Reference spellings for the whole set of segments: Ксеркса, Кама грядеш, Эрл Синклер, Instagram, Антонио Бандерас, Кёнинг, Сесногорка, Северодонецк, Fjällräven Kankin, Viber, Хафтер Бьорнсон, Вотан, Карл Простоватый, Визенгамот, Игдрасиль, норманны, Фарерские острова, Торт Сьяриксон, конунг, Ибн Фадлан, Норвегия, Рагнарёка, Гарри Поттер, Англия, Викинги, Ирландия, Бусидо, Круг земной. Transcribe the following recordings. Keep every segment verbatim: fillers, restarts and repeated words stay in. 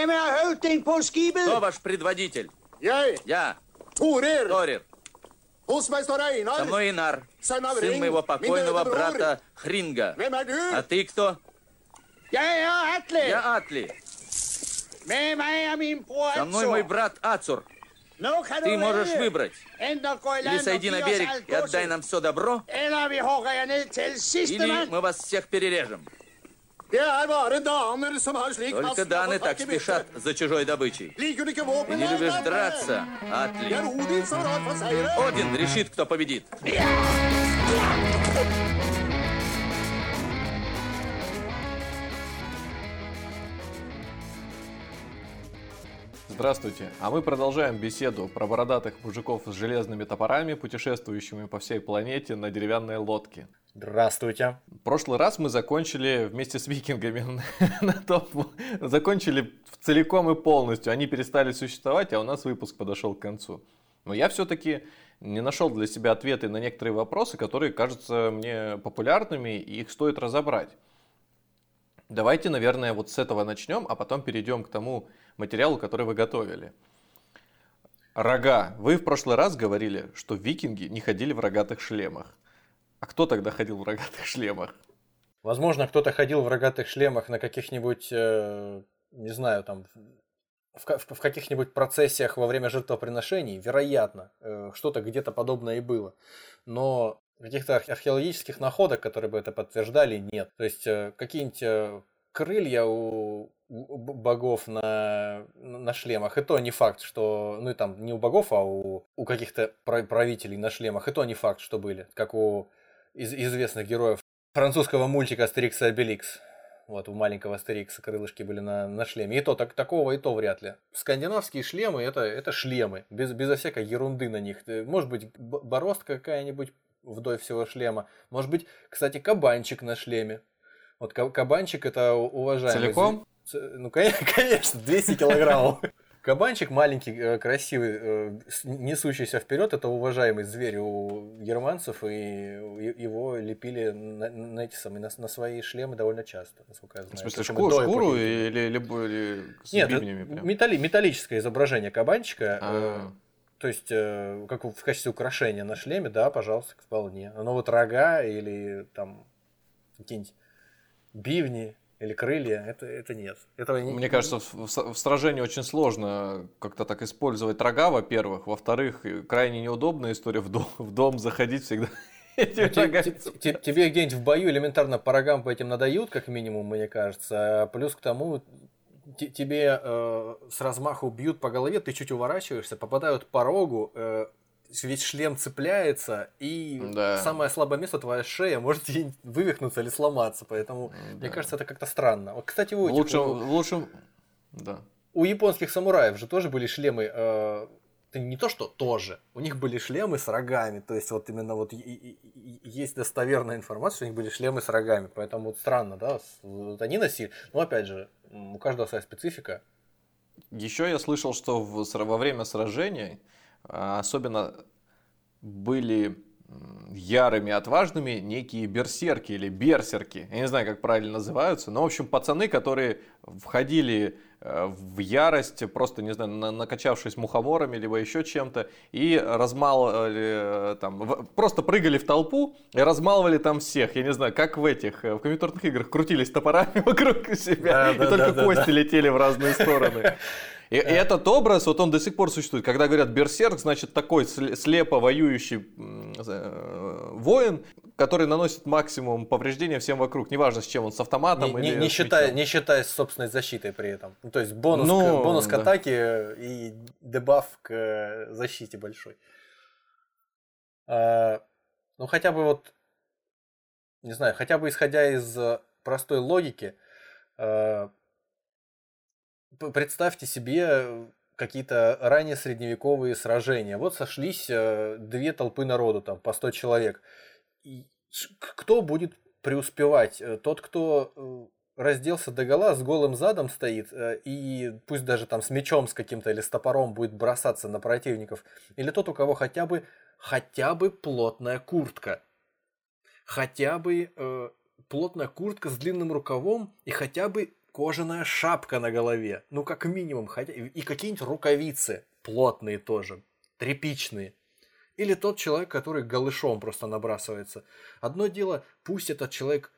Кто ваш предводитель? Я. Я. Торир. Торир. Со мной Инар, сын моего покойного брата Хринга. А ты кто? Я Атли. Я Атли. Со мной мой брат Ацур. Ты можешь выбрать. Или сойди на берег и отдай нам все добро, или мы вас всех перережем. Только даны так спешат за чужой добычей. Ты не любишь драться, Атли. Один решит, кто победит. Здравствуйте, а мы продолжаем беседу про бородатых мужиков с железными топорами, путешествующими по всей планете на деревянной лодке. Здравствуйте. В прошлый раз мы закончили вместе с викингами на топ. Закончили целиком и полностью. Они перестали существовать, а у нас выпуск подошел к концу. Но я все-таки не нашел для себя ответы на некоторые вопросы, которые кажутся мне популярными, и их стоит разобрать. Давайте, наверное, вот с этого начнем, а потом перейдем к тому материалу, который вы готовили. Рога. Вы в прошлый раз говорили, что викинги не ходили в рогатых шлемах. А кто тогда ходил в рогатых шлемах? Возможно, кто-то ходил в рогатых шлемах на каких-нибудь, э, не знаю, там, в, в, в каких-нибудь процессиях во время жертвоприношений. Вероятно, э, что-то где-то подобное и было. Но каких-то археологических находок, которые бы это подтверждали, нет. То есть, э, какие-нибудь... Э, крылья у богов на, на шлемах, и то не факт, что... Ну, и там не у богов, а у, у каких-то правителей на шлемах, и то не факт, что были, как у из, известных героев французского мультика «Астерикс и Обеликс». Вот, у маленького Астерикса крылышки были на, на шлеме. И то, так, такого и то вряд ли. Скандинавские шлемы — это, это шлемы, без, безо всякой ерунды на них. Может быть, бороздка какая-нибудь вдоль всего шлема. Может быть, кстати, кабанчик на шлеме. Вот кабанчик — это уважаемый... Целиком? Ну, конечно, двести килограммов. Кабанчик маленький, красивый, несущийся вперед, это уважаемый зверь у германцев, и его лепили на, на эти самые, на, на свои шлемы довольно часто, насколько я знаю. В смысле, шкуру, шкуру или, или, или с Нет, бивнями? Нет, металли, металлическое изображение кабанчика. А-а-а. То есть, как в качестве украшения на шлеме, да, пожалуйста, вполне. Но вот рога или там какие-нибудь... бивни или крылья, это, это нет. Этого не... Мне кажется, в, в сражении очень сложно как-то так использовать рога, во-первых. Во-вторых, крайне неудобная история в дом, в дом заходить всегда. Тебе где-нибудь в бою элементарно по рогам по этим надают, как минимум, мне кажется. Плюс к тому, тебе с размаху бьют по голове, ты чуть уворачиваешься, попадают по рогу, весь шлем цепляется, и да. Самое слабое место — твоя шея, может вывихнуться или сломаться, поэтому да. Мне кажется, это как-то странно. Вот, кстати, у, лучше, у, лучше... Да. У японских самураев же тоже были шлемы, э, не то что тоже, у них были шлемы с рогами, то есть вот именно вот и, и, и есть достоверная информация, что у них были шлемы с рогами, поэтому вот странно, да, вот они носили, но опять же, у каждого своя специфика. Еще я слышал, что в, во время сражений особенно были ярыми, отважными некие берсерки или берсерки. Я не знаю, как правильно называются. Но, в общем, пацаны, которые входили в ярость, просто, не знаю, накачавшись мухоморами, либо еще чем-то, и размалывали, там, просто прыгали в толпу и размалывали там всех. Я не знаю, как в этих, в компьютерных играх, крутились топорами вокруг себя, да, и да, только да, кости да, летели да. в разные стороны. И этот образ, вот он до сих пор существует. Когда говорят берсерк, значит такой слепо воюющий воин, который наносит максимум повреждения всем вокруг. Неважно, с чем он, с автоматом не, или... Не, не, считая, не считая собственной защитой при этом. Ну, то есть бонус, ну, к, бонус да. к атаке и дебаф к защите большой. А, ну хотя бы вот, не знаю, хотя бы исходя из простой логики... Представьте себе какие-то ранее средневековые сражения. Вот сошлись две толпы народу, там, по сто человек. И кто будет преуспевать? Тот, кто разделся догола, с голым задом стоит, и пусть даже там с мечом с каким-то или с топором будет бросаться на противников. Или тот, у кого хотя бы, хотя бы плотная куртка. Хотя бы э, плотная куртка с длинным рукавом и хотя бы кожаная шапка на голове, ну как минимум, хотя и какие-нибудь рукавицы плотные тоже, тряпичные. Или тот человек, который голышом просто набрасывается. Одно дело, пусть этот человек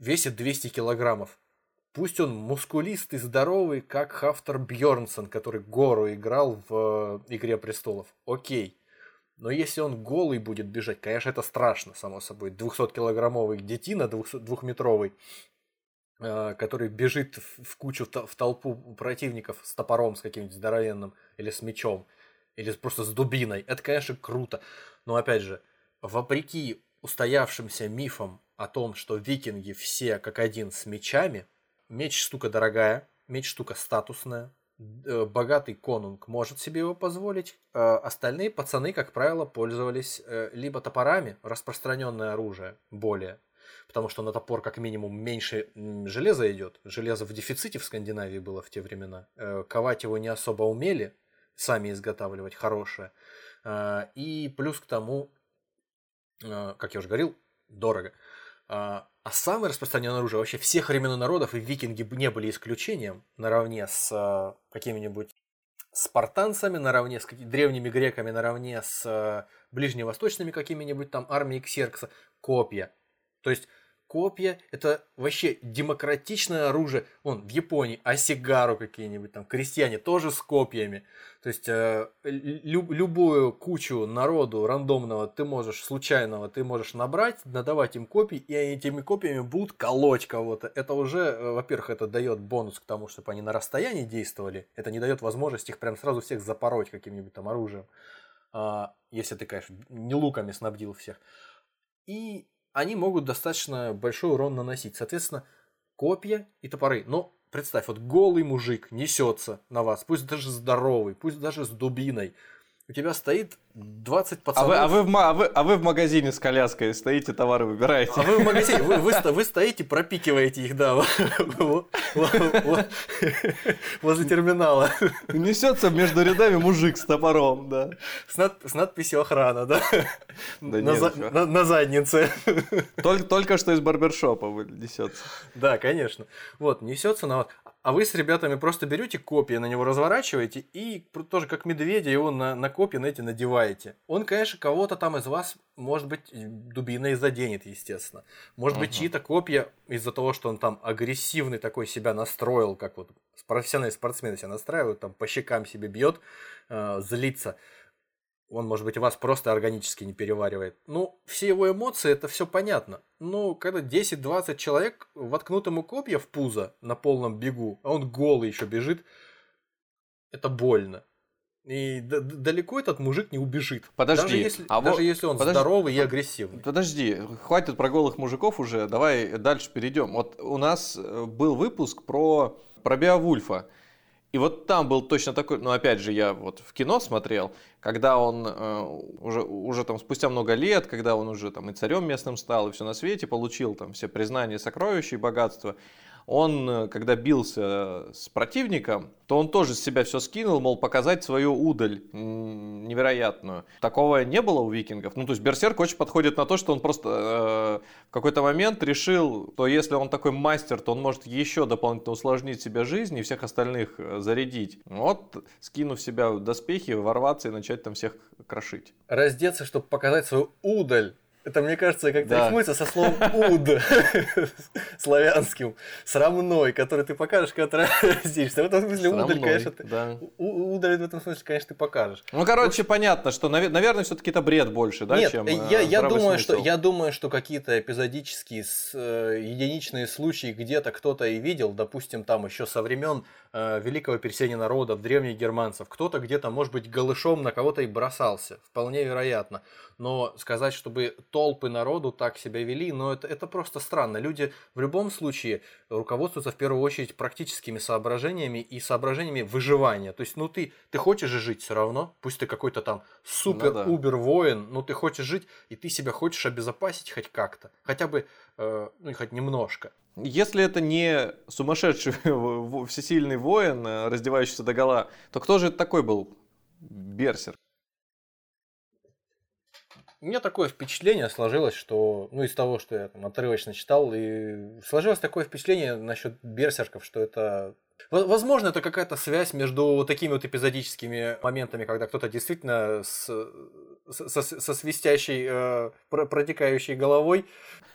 весит двести килограммов, пусть он мускулистый, здоровый, как Хафтер Бьорнсон, который Гору играл в «Игре престолов». Окей. Но если он голый будет бежать, конечно, это страшно, само собой. двухсоткилограммовый детина, двухметровый, который бежит в кучу, в толпу противников с топором, с каким-нибудь здоровенным, или с мечом, или просто с дубиной. Это, конечно, круто. Но, опять же, вопреки устоявшимся мифам о том, что викинги все как один с мечами, меч штука дорогая, меч штука статусная. Богатый конунг может себе его позволить. Остальные пацаны, как правило, пользовались либо топорами, распространенное оружие более, потому что на топор как минимум меньше железа идет. Железо в дефиците в Скандинавии было в те времена. Ковать его не особо умели, сами изготавливать хорошее. И плюс к тому, как я уже говорил, дорого. А самое распространенное оружие вообще всех времен народов, и викинги не были исключением, наравне с какими-нибудь спартанцами, наравне с древними греками, наравне с ближневосточными какими-нибудь там армией Ксеркса, копья. То есть копья — это вообще демократичное оружие. Вон, в Японии асигару какие-нибудь там, крестьяне тоже с копьями. То есть э, люб, любую кучу народу рандомного ты можешь, случайного ты можешь набрать, надавать им копии, и они этими копьями будут колоть кого-то. Это уже, во-первых, это дает бонус к тому, чтобы они на расстоянии действовали. Это не дает возможности их прям сразу всех запороть каким-нибудь там оружием. А, если ты, конечно, не луками снабдил всех. И они могут достаточно большой урон наносить. Соответственно, копья и топоры. Но представь, вот голый мужик несется на вас, пусть даже здоровый, пусть даже с дубиной. У тебя стоит двадцать пацанов. А вы, а вы, в, а вы, а вы в магазине с коляской стоите, товары выбираете. А вы в магазине, вы, вы, вы стоите, пропикиваете их, да, возле терминала. Несется между рядами мужик с топором, да. С надписью «Охрана», да? На заднице. Только что из барбершопа несется. Да, конечно. Вот, несется на вас. А вы с ребятами просто берете копья, на него разворачиваете и тоже как медведя его на, на копья на эти надеваете. Он, конечно, кого-то там из вас, может быть, дубиной заденет, естественно. Может быть, чьи-то копья из-за того, что он там агрессивный такой себя настроил, как вот профессиональные спортсмены себя настраивают, там по щекам себе бьет, э, злится. Он, может быть, вас просто органически не переваривает. Ну, все его эмоции, это все понятно. Но когда десять-двадцать человек воткнут ему копья в пузо на полном бегу, а он голый еще бежит, это больно. И д- далеко этот мужик не убежит. Подожди. Даже если, а даже вот, если он подожди, здоровый под... и агрессивный. Подожди, хватит про голых мужиков уже, давай дальше перейдем. Вот у нас был выпуск про, про Беовульфа. И вот там был точно такой, ну опять же, я вот в кино смотрел, когда он э, уже, уже там спустя много лет, когда он уже там и царем местным стал, и все на свете, получил там все признания, сокровища и богатства, он, когда бился с противником, то он тоже с себя все скинул, мол, показать свою удаль невероятную. Такого не было у викингов. Ну, то есть берсерк очень подходит на то, что он просто э, в какой-то момент решил, что если он такой мастер, то он может еще дополнительно усложнить себе жизнь и всех остальных зарядить. Вот, скинув себя в доспехи, ворваться и начать там всех крошить. Раздеться, чтобы показать свою удаль. Это, мне кажется, как-то да. Рифмуется со словом «уд» славянским, срамной, который ты покажешь, когда ты раздишься. В этом смысле удаль, конечно, ты... Да. Удаль в этом смысле, конечно, ты покажешь. Ну, короче, вот. Понятно, что, наверное, все-таки это бред больше, да, Нет, чем я, я думаю, что я думаю, что какие-то эпизодические, единичные случаи где-то кто-то и видел, допустим, там еще со времен великого переселения народов, древних германцев, кто-то где-то, может быть, голышом на кого-то и бросался, вполне вероятно. Но сказать, чтобы... толпы народу так себя вели, но это, это просто странно. Люди в любом случае руководствуются в первую очередь практическими соображениями и соображениями выживания. То есть, ну ты, ты хочешь жить все равно, пусть ты какой-то там супер-убер-воин, но ты хочешь жить, и ты себя хочешь обезопасить хоть как-то, хотя бы, э, ну хоть немножко. Если это не сумасшедший всесильный воин, раздевающийся догола, то кто же это такой был? Берсерк. У меня такое впечатление сложилось, что, ну, из того, что я там отрывочно читал, и сложилось такое впечатление насчет берсерков, что это... Возможно, это какая-то связь между вот такими вот эпизодическими моментами, когда кто-то действительно с... со, со свистящей, э, протекающей головой,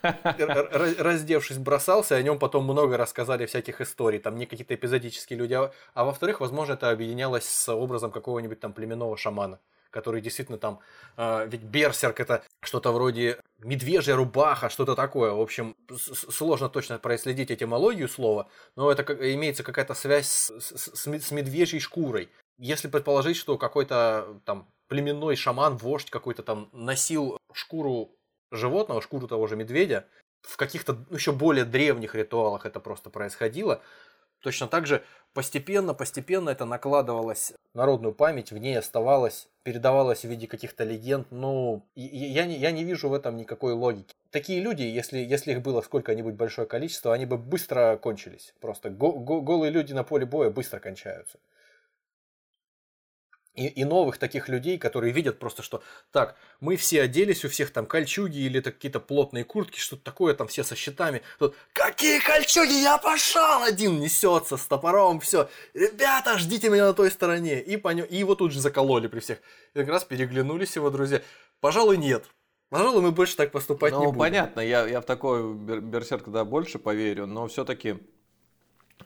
раздевшись, бросался, и о нем потом много рассказали всяких историй, там не какие-то эпизодические люди, а, а во-вторых, возможно, это объединялось с образом какого-нибудь там племенного шамана, который действительно там, э, ведь берсерк это что-то вроде медвежья рубаха, что-то такое, в общем, сложно точно проследить этимологию слова, но это как, имеется какая-то связь с, с, с медвежьей шкурой. Если предположить, что какой-то там племенной шаман, вождь какой-то там носил шкуру животного, шкуру того же медведя, в каких-то еще более древних ритуалах это просто происходило, точно так же постепенно, постепенно это накладывалось на народную память, в ней оставалось, передавалось в виде каких-то легенд, но я не, я не вижу в этом никакой логики. Такие люди, если, если их было сколько-нибудь большое количество, они бы быстро кончились. Просто го, го, голые люди на поле боя быстро кончаются. И, и новых таких людей, которые видят просто, что так, мы все оделись, у всех там кольчуги или это какие-то плотные куртки, что-то такое, там все со щитами. Тут, какие кольчуги, я пошел, один несется с топором, все, ребята, ждите меня на той стороне. И, понё... и его тут же закололи при всех. И как раз переглянулись его друзья. Пожалуй, нет. Пожалуй, мы больше так поступать ну, не будем. Ну, понятно, я, я в такой берсерк да, больше поверю, но все-таки,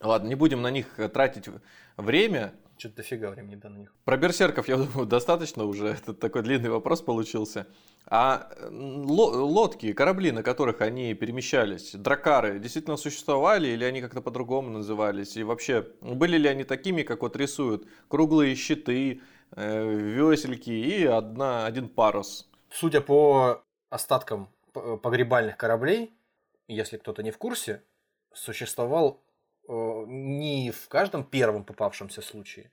ладно, не будем на них тратить время. Что-то дофига времени да на них. Про берсерков, я думаю, достаточно уже. Это такой длинный вопрос получился. А лодки, корабли, на которых они перемещались, дракары, действительно существовали или они как-то по-другому назывались? И вообще, были ли они такими, как вот рисуют? Круглые щиты, весельки и одна, один парус. Судя по остаткам погребальных кораблей, если кто-то не в курсе, существовал... не в каждом первом попавшемся случае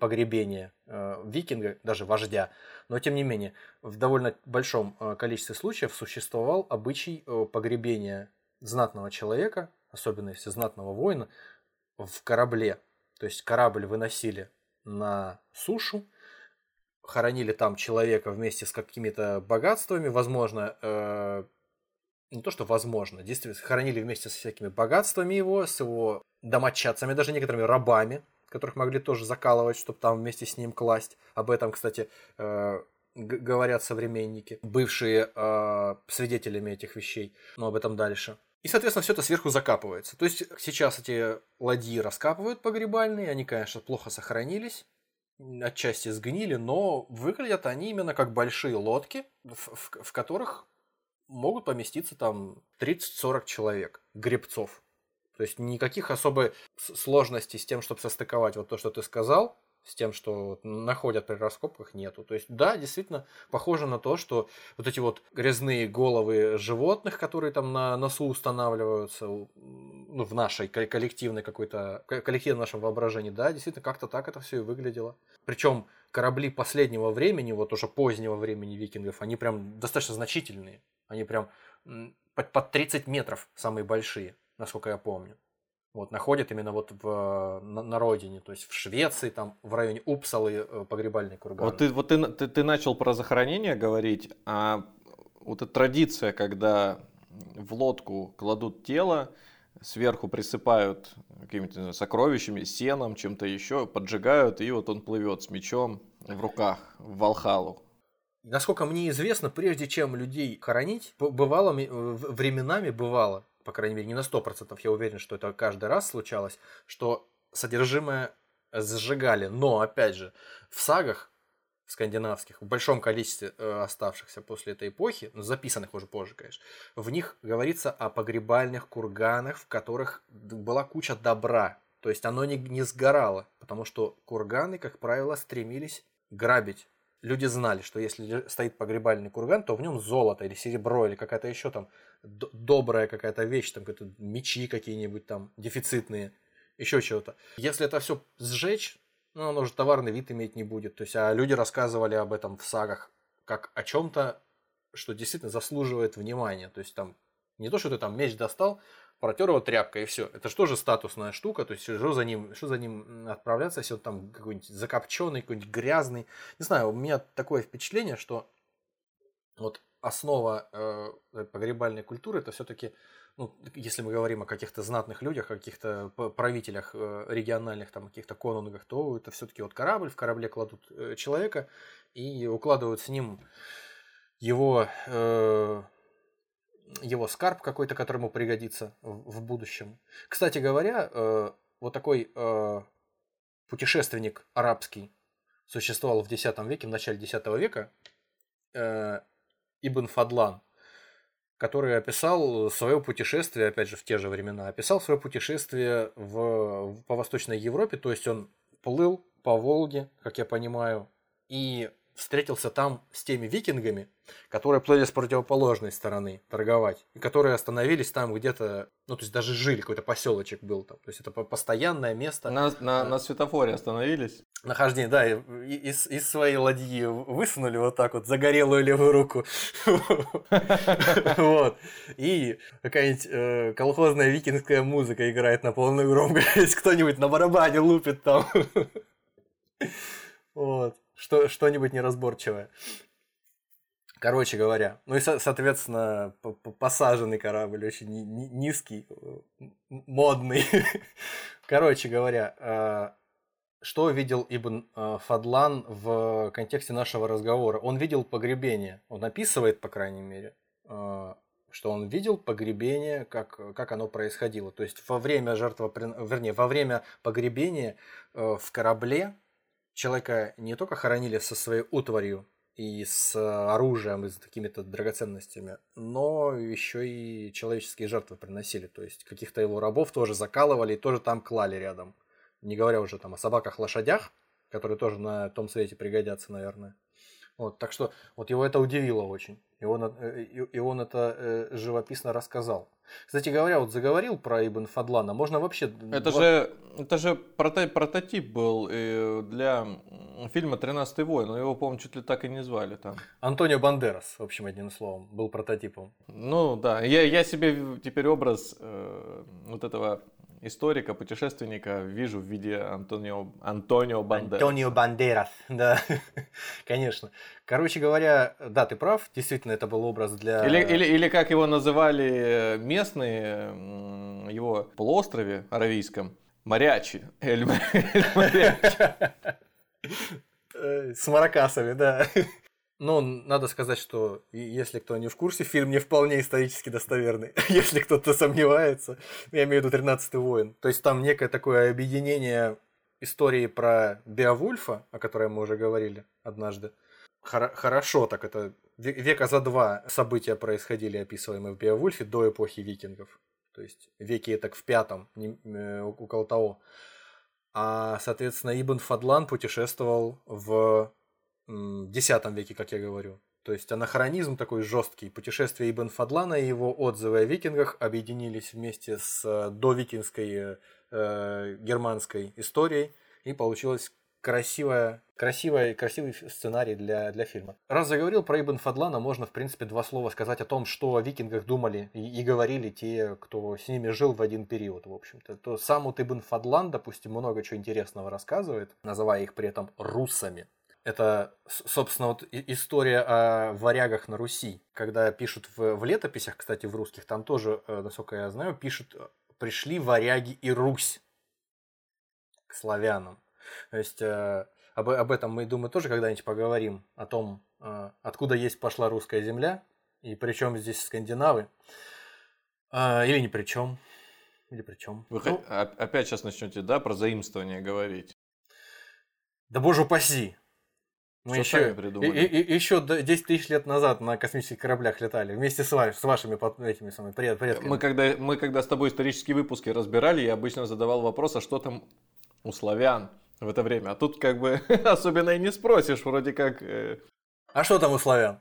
погребения викинга, даже вождя, но тем не менее в довольно большом количестве случаев существовал обычай погребения знатного человека, особенно если знатного воина, в корабле. То есть корабль выносили на сушу, хоронили там человека вместе с какими-то богатствами, возможно, не то, что возможно, действительно, хоронили вместе со всякими богатствами его, с его домочадцами, даже некоторыми рабами, которых могли тоже закалывать, чтобы там вместе с ним класть. Об этом, кстати, э, говорят современники, бывшие э, свидетелями этих вещей, но об этом дальше. И, соответственно, все это сверху закапывается. То есть сейчас эти ладьи раскапывают погребальные, они, конечно, плохо сохранились, отчасти сгнили, но выглядят они именно как большие лодки, в, в, в которых... могут поместиться там тридцать-сорок человек, гребцов. То есть никаких особой сложностей с тем, чтобы состыковать вот то, что ты сказал, с тем, что находят при раскопках, нету. То есть да, действительно, похоже на то, что вот эти вот резные головы животных, которые там на носу устанавливаются, ну, в нашей коллективной какой-то, коллективном нашем воображении, да, действительно, как-то так это все и выглядело. Причем корабли последнего времени, вот уже позднего времени викингов, они прям достаточно значительные. Они прям под тридцать метров самые большие, насколько я помню. Вот, находят именно вот в, на, на родине, то есть в Швеции, там в районе Упсалы погребальный курган. Вот, ты, вот ты, ты, ты начал про захоронение говорить, а вот эта традиция, когда в лодку кладут тело, сверху присыпают какими-то сокровищами, сеном, чем-то еще, поджигают, и вот он плывет с мечом в руках в Валхалу. Насколько мне известно, прежде чем людей хоронить, бывало, временами бывало, по крайней мере, не на сто процентов, я уверен, что это каждый раз случалось, что содержимое сжигали. Но, опять же, в сагах скандинавских, в большом количестве оставшихся после этой эпохи, записанных уже позже, конечно, в них говорится о погребальных курганах, в которых была куча добра. То есть оно не, не сгорало, потому что курганы, как правило, стремились грабить. Люди знали, что если стоит погребальный курган, то в нем золото или серебро, или какая-то еще там добрая какая-то вещь, там какие-то мечи какие-нибудь там дефицитные, еще чего-то. Если это все сжечь, ну, оно уже товарный вид иметь не будет. То есть, а люди рассказывали об этом в сагах как о чем-то, что действительно заслуживает внимания. То есть там не то, что ты там меч достал, протер его тряпкой и все. Это же тоже статусная штука, то есть что за ним, что за ним отправляться, если он там какой-нибудь закопченный, какой-нибудь грязный. Не знаю, у меня такое впечатление, что вот основа э, погребальной культуры, это все-таки, ну, если мы говорим о каких-то знатных людях, о каких-то правителях э, региональных, там, каких-то конунгах, то это все-таки вот корабль, в корабле кладут э, человека и укладывают с ним его... Э, его скарб какой-то, который ему пригодится в будущем. Кстати говоря, э, вот такой э, путешественник арабский существовал в десятом веке, в начале десятого века, э, Ибн Фадлан, который описал свое путешествие, опять же, в те же времена, описал свое путешествие в, по Восточной Европе, то есть он плыл по Волге, как я понимаю, и... встретился там с теми викингами, которые плыли с противоположной стороны торговать, и которые остановились там где-то, ну, то есть даже жили, какой-то поселочек был там, то есть это постоянное место. На, на, на светофоре остановились? Нахождение, да, из, из своей ладьи высунули вот так вот загорелую левую руку. Вот. И какая-нибудь колхозная викингская музыка играет на полную громкость, кто-нибудь на барабане лупит там. Вот. Что, что-нибудь неразборчивое. Короче говоря. Ну и, соответственно, посаженный корабль, очень низкий, модный. Короче говоря, что видел Ибн Фадлан в контексте нашего разговора? Он видел погребение. Он описывает, по крайней мере, что он видел погребение, как, как оно происходило. То есть, во время жертвоприношения, вернее, во время погребения в корабле человека не только хоронили со своей утварью и с оружием, и с какими-то драгоценностями, но еще и человеческие жертвы приносили. То есть каких-то его рабов тоже закалывали и тоже там клали рядом. Не говоря уже там о собаках-лошадях, которые тоже на том свете пригодятся, наверное. Вот, так что вот его это удивило очень. И он, и он это живописно рассказал. Кстати говоря, вот заговорил про Ибн Фадлана, можно вообще... Это же, это же прото- прототип был для фильма «Тринадцатый воин», но его, по-моему, чуть ли так и не звали там. Антонио Бандерас, в общем, одним словом, был прототипом. Ну да, я, я себе теперь образ э, вот этого историка, путешественника вижу в виде Антонио, Антонио Бандераса. Антонио Бандерас, да, конечно. Короче говоря, да, ты прав, действительно, это был образ для... Или, или, или как его называли местные, его полуострове аравийском, морячи. Эль морячи. С маракасами, да. Но надо сказать, что если кто не в курсе, фильм не вполне исторически достоверный. Если кто-то сомневается, я имею в виду «тринадцатый воин». То есть там некое такое объединение истории про Беовульфа, о которой мы уже говорили однажды. Хорошо, так это века за два события происходили, описываемые в Беовульфе, до эпохи викингов. То есть веки так в пятом, около того. А, соответственно, Ибн Фадлан путешествовал в... в десятом веке, как я говорю. То есть анахронизм такой жесткий. Путешествия Ибн Фадлана и его отзывы о викингах объединились вместе с довикингской э, германской историей, и получилась красивая, красивая, красивый сценарий для, для фильма. Раз заговорил про Ибн Фадлана, можно, в принципе, два слова сказать о том, что о викингах думали и, и говорили те, кто с ними жил в один период, в общем-то. То сам вот Ибн Фадлан, допустим, много чего интересного рассказывает, называя их при этом русами. Это, собственно, вот история о варягах на Руси. Когда пишут в, в летописях, кстати, в русских, там тоже, насколько я знаю, пишут «пришли варяги и Русь» к славянам. То есть, об, об этом мы, думаю, тоже когда-нибудь поговорим, о том, откуда есть пошла русская земля, и при чем здесь скандинавы, или ни при чем. Или при чем. Вы ну, опять сейчас начнете, да, про заимствование говорить? Да боже упаси! Мы еще, и, и, еще десять тысяч лет назад на космических кораблях летали вместе с вами, с вашими этими самыми пред, предками. Мы когда, мы когда с тобой исторические выпуски разбирали, я обычно задавал вопрос, а что там у славян в это время? А тут как бы особенно и не спросишь, вроде как... А что там у славян?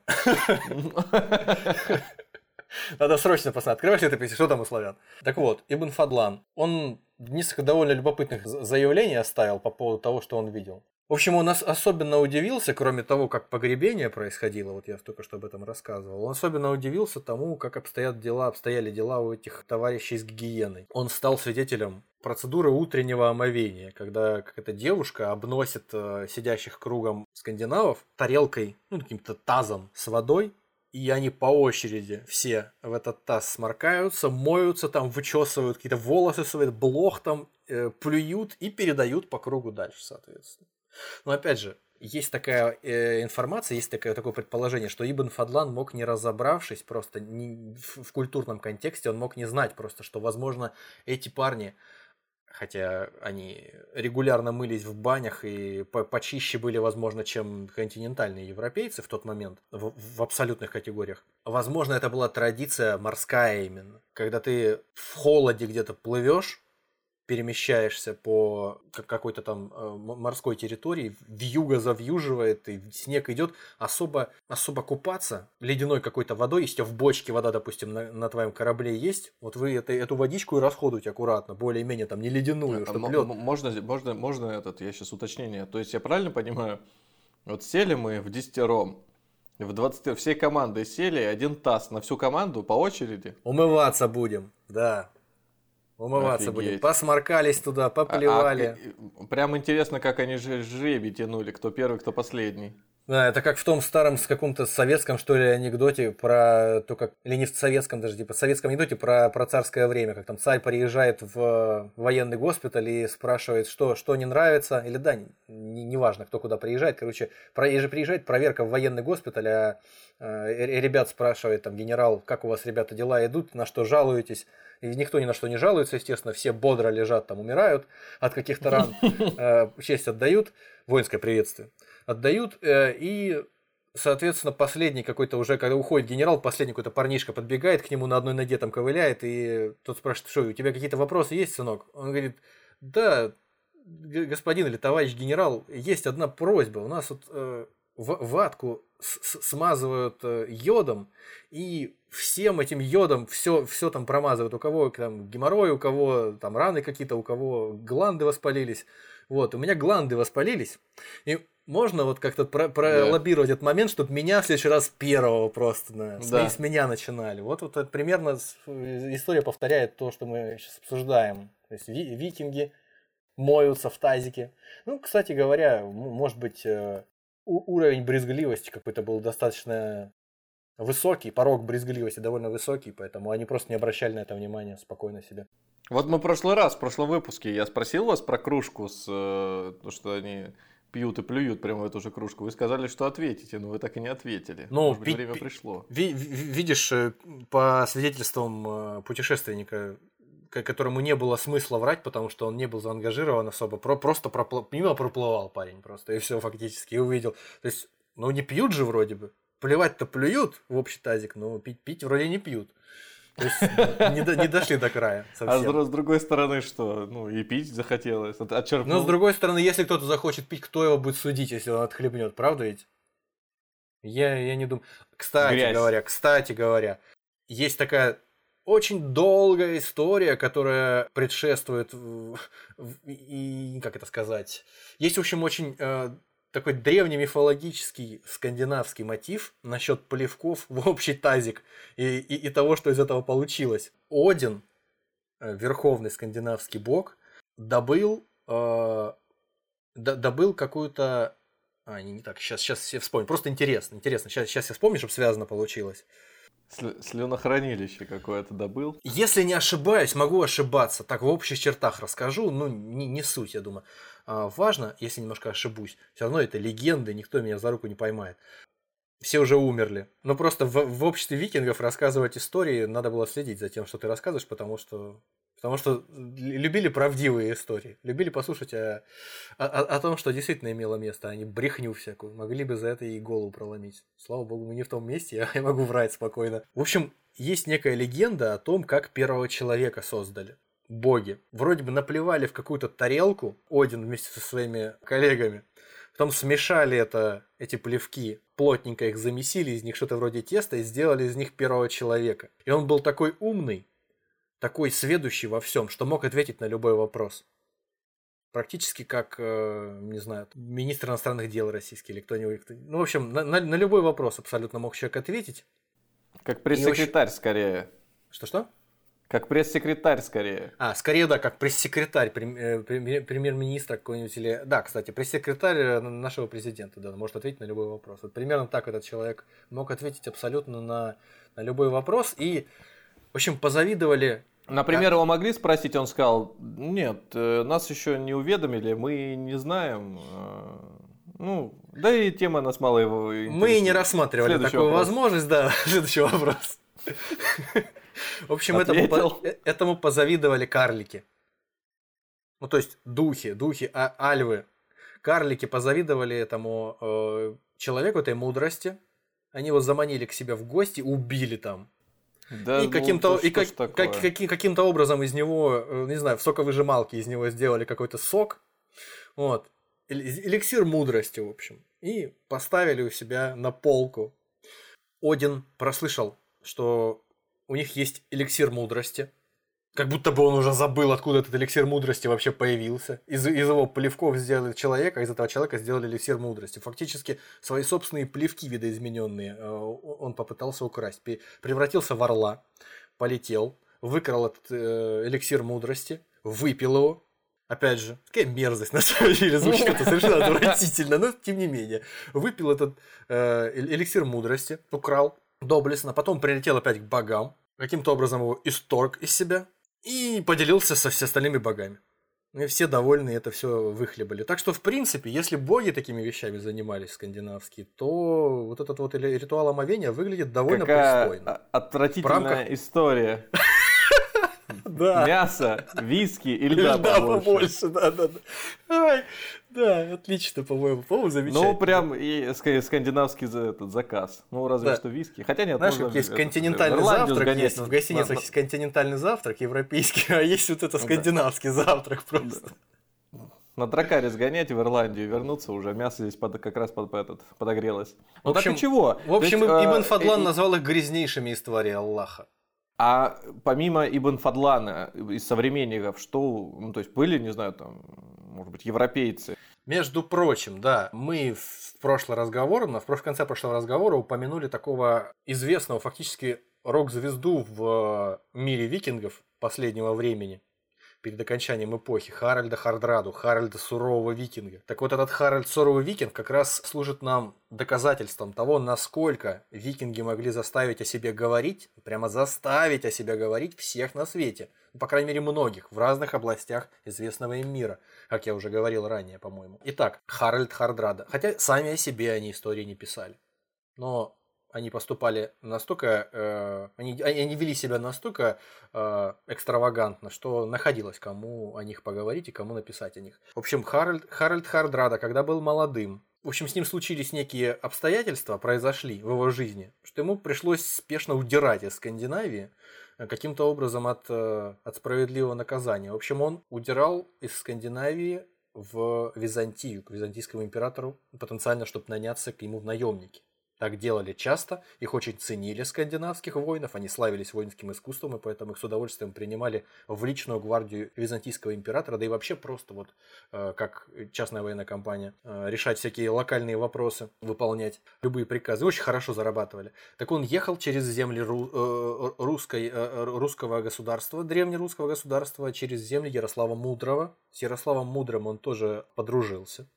Надо срочно посмотреть. Открываешь эту песню, что там у славян? Так вот, Ибн Фадлан, он несколько довольно любопытных заявлений оставил по поводу того, что он видел. В общем, он особенно удивился, кроме того, как погребение происходило, вот я только что об этом рассказывал, он особенно удивился тому, как обстоят дела, обстояли дела у этих товарищей с гигиеной. Он стал свидетелем процедуры утреннего омовения, когда какая-то девушка обносит сидящих кругом скандинавов тарелкой, ну, каким-то тазом с водой, и они по очереди все в этот таз сморкаются, моются там, вычесывают какие-то волосы свои, блох там, э, плюют и передают по кругу дальше, соответственно. Но опять же, есть такая э, информация, есть такое, такое предположение, что Ибн Фадлан мог, не разобравшись просто не, в, в культурном контексте, он мог не знать просто, что, возможно, эти парни, хотя они регулярно мылись в банях и по- почище были, возможно, чем континентальные европейцы в тот момент, в, в абсолютных категориях. Возможно, это была традиция морская именно. Когда ты в холоде где-то плывешь, перемещаешься по какой-то там морской территории, вьюга завьюживает, и снег идет, особо, особо купаться ледяной какой-то водой, если у тебя в бочке вода, допустим, на, на твоем корабле есть, вот вы это, эту водичку и расходуете аккуратно, более-менее там не ледяную, чтобы лед... Можно, можно, можно этот, я сейчас уточнение, то есть я правильно понимаю, вот сели мы в десятером, в двадцати, всей командой сели, один таз на всю команду по очереди. Умываться будем, да. Умываться будем. Посморкались туда, поплевали. А, а, прям интересно, как они жребий тянули, кто первый, кто последний. Да, это как в том старом, с каком-то советском, что ли, анекдоте про то, как. Или не в советском даже, типа, в советском анекдоте про, про царское время, как там царь приезжает в военный госпиталь и спрашивает, что, что не нравится, или да, не, не важно, кто куда приезжает. Короче, про, и же приезжает проверка в военный госпиталь, а э, ребят спрашивает, там, генерал, как у вас, ребята, дела идут, на что жалуетесь? И никто ни на что не жалуется, естественно, все бодро лежат, там, умирают от каких-то ран, э, честь отдают, воинское приветствие. Отдают, э, и, соответственно, последний какой-то уже, когда уходит генерал, последний какой-то парнишка подбегает к нему, на одной ноге там ковыляет, и тот спрашивает, что, у тебя какие-то вопросы есть, сынок? Он говорит, да, господин или товарищ генерал, есть одна просьба, у нас вот э, ватку смазывают э, йодом, и всем этим йодом все, все там промазывают, у кого там геморрой, у кого там раны какие-то, у кого гланды воспалились, вот, у меня гланды воспалились, и... Можно вот как-то про- пролоббировать да. этот момент, чтобы меня в следующий раз первого просто на, да. с меня начинали. Вот, вот это примерно история повторяет то, что мы сейчас обсуждаем. То есть ви- викинги моются в тазике. Ну, кстати говоря, может быть, уровень брезгливости какой-то был достаточно высокий, порог брезгливости довольно высокий, поэтому они просто не обращали на это внимания, спокойно себе. Вот мы в прошлый раз, в прошлом выпуске, я спросил вас про кружку, с то, что они... пьют и плюют прямо в эту же кружку. Вы сказали, что ответите, но вы так и не ответили. Ну, может быть, ви- время пришло. Ви- видишь, по свидетельствам путешественника, которому не было смысла врать, потому что он не был заангажирован особо, просто пропло- мимо проплывал парень просто, и все фактически, и увидел. То есть, ну, не пьют же вроде бы. Плевать-то плюют в общий тазик, но пить, пить вроде не пьют. То есть не, до, не дошли до края совсем. А с, с другой стороны, что? Ну, и пить захотелось. Отчерпнул. Ну, с другой стороны, если кто-то захочет пить, кто его будет судить, если он отхлебнет, правда ведь? Я, я не думаю. Кстати Грязь. говоря, кстати говоря, есть такая очень долгая история, которая предшествует в, в, и как это сказать? Есть, в общем, очень э, такой древнемифологический скандинавский мотив насчет плевков в общий тазик и, и, и того, что из этого получилось. Один, верховный скандинавский бог, добыл, э, добыл какую-то... А, не, не так, сейчас, сейчас я вспомню. Просто интересно, интересно. Сейчас, сейчас я вспомню, чтобы связано получилось. Слюнохранилище какое-то добыл. Если не ошибаюсь, могу ошибаться. Так, в общих чертах расскажу, но не, не суть, я думаю. Важно, если немножко ошибусь, все равно это легенды, никто меня за руку не поймает. Все уже умерли. Но просто в, в обществе викингов рассказывать истории надо было следить за тем, что ты рассказываешь, потому что, потому что любили правдивые истории, любили послушать о, о, о том, что действительно имело место, а не брехню всякую. Могли бы за это и голову проломить. Слава богу, мы не в том месте, я могу врать спокойно. В общем, есть некая легенда о том, как первого человека создали. Боги. Вроде бы наплевали в какую-то тарелку, Один вместе со своими коллегами, потом смешали это, эти плевки, плотненько их замесили, из них что-то вроде теста, и сделали из них первого человека. И он был такой умный, такой сведущий во всем, что мог ответить на любой вопрос. Практически как, не знаю, министр иностранных дел российский или кто-нибудь. Ну, в общем, на, на, на любой вопрос абсолютно мог человек ответить. Как пресс-секретарь очень... скорее. Что-что? Как пресс-секретарь скорее. А, скорее, да, как пресс-секретарь премьер-министра какой-нибудь. Или... Да, кстати, пресс-секретарь нашего президента, да, может ответить на любой вопрос. Вот примерно так этот человек мог ответить абсолютно на, на любой вопрос. И, в общем, позавидовали... Например, да? Его могли спросить, он сказал, нет, нас еще не уведомили, мы не знаем... Ну, да и тема нас мало его интересует. Мы не рассматривали следующий такую вопрос. Возможность, да, следующий вопрос. В общем, этому, этому позавидовали карлики. Ну, то есть, духи, духи, а, альвы. Карлики позавидовали этому э, человеку, этой мудрости. Они его заманили к себе в гости, убили там. Да, и ну, каким-то, и как, как, каким, каким-то образом из него, не знаю, в соковыжималке из него сделали какой-то сок. Вот. Эликсир мудрости, в общем. И поставили у себя на полку. Один прослышал, что... У них есть эликсир мудрости. Как будто бы он уже забыл, откуда этот эликсир мудрости вообще появился. Из, из его плевков сделали человека, а из этого человека сделали эликсир мудрости. Фактически свои собственные плевки видоизмененные он попытался украсть. Превратился в орла, полетел, выкрал этот эликсир мудрости, выпил его. Опять же, какая мерзость на самом деле, звучит это совершенно отвратительно, но тем не менее. Выпил этот эликсир мудрости, украл. Доблестно, потом прилетел опять к богам, каким-то образом его исторг из себя и поделился со всеми остальными богами. И все довольны, это все выхлебали. Так что, в принципе, если боги такими вещами занимались скандинавские, то вот этот вот ритуал омовения выглядит довольно Какая пристойно. Отвратительная рамках... история. Мясо, виски и льда побольше. Да, отлично, по-моему, по-моему, замечательно. Ну, прям и скандинавский этот заказ. Ну, разве да. что виски. Хотя нет, знаешь, как есть это, континентальный это, завтрак, есть в гостиницах на... есть континентальный завтрак европейский, а есть вот это скандинавский да. завтрак просто. Да. На дракаре сгонять в Ирландию, вернуться уже, мясо здесь под, как раз под, под этот, подогрелось. Ну, в общем, так и чего? В общем, есть, Ибн Фадлан э... назвал их грязнейшими из тварей Аллаха. А помимо Ибн Фадлана из современников, что, ну, то есть были, не знаю, там, может быть, европейцы? Между прочим, да, мы в прошлый разговор, в конце прошлого разговора упомянули такого известного фактически рок-звезду в мире викингов последнего времени, перед окончанием эпохи, Харальда Хардраду, Харальда Сурового Викинга. Так вот, этот Харальд Суровый Викинг как раз служит нам доказательством того, насколько викинги могли заставить о себе говорить, прямо заставить о себе говорить всех на свете, по крайней мере многих, в разных областях известного им мира, как я уже говорил ранее, по-моему. Итак, Харальд Хардрада. Хотя сами о себе они истории не писали, но они поступали настолько, э, они, они вели себя настолько э, экстравагантно, что находилось кому о них поговорить и кому написать о них. В общем, Харальд, Харальд Хардрада, когда был молодым, в общем, с ним случились некие обстоятельства, произошли в его жизни, что ему пришлось спешно удирать из Скандинавии каким-то образом от, от справедливого наказания. В общем, он удирал из Скандинавии в Византию, к византийскому императору, потенциально, чтобы наняться к нему в наемники. Так делали часто, их очень ценили скандинавских воинов, они славились воинским искусством, и поэтому их с удовольствием принимали в личную гвардию византийского императора, да и вообще просто вот как частная военная компания, решать всякие локальные вопросы, выполнять любые приказы, очень хорошо зарабатывали. Так он ехал через земли русской, русского государства, древнерусского государства, через земли Ярослава Мудрого. С Ярославом Мудрым он тоже подружился.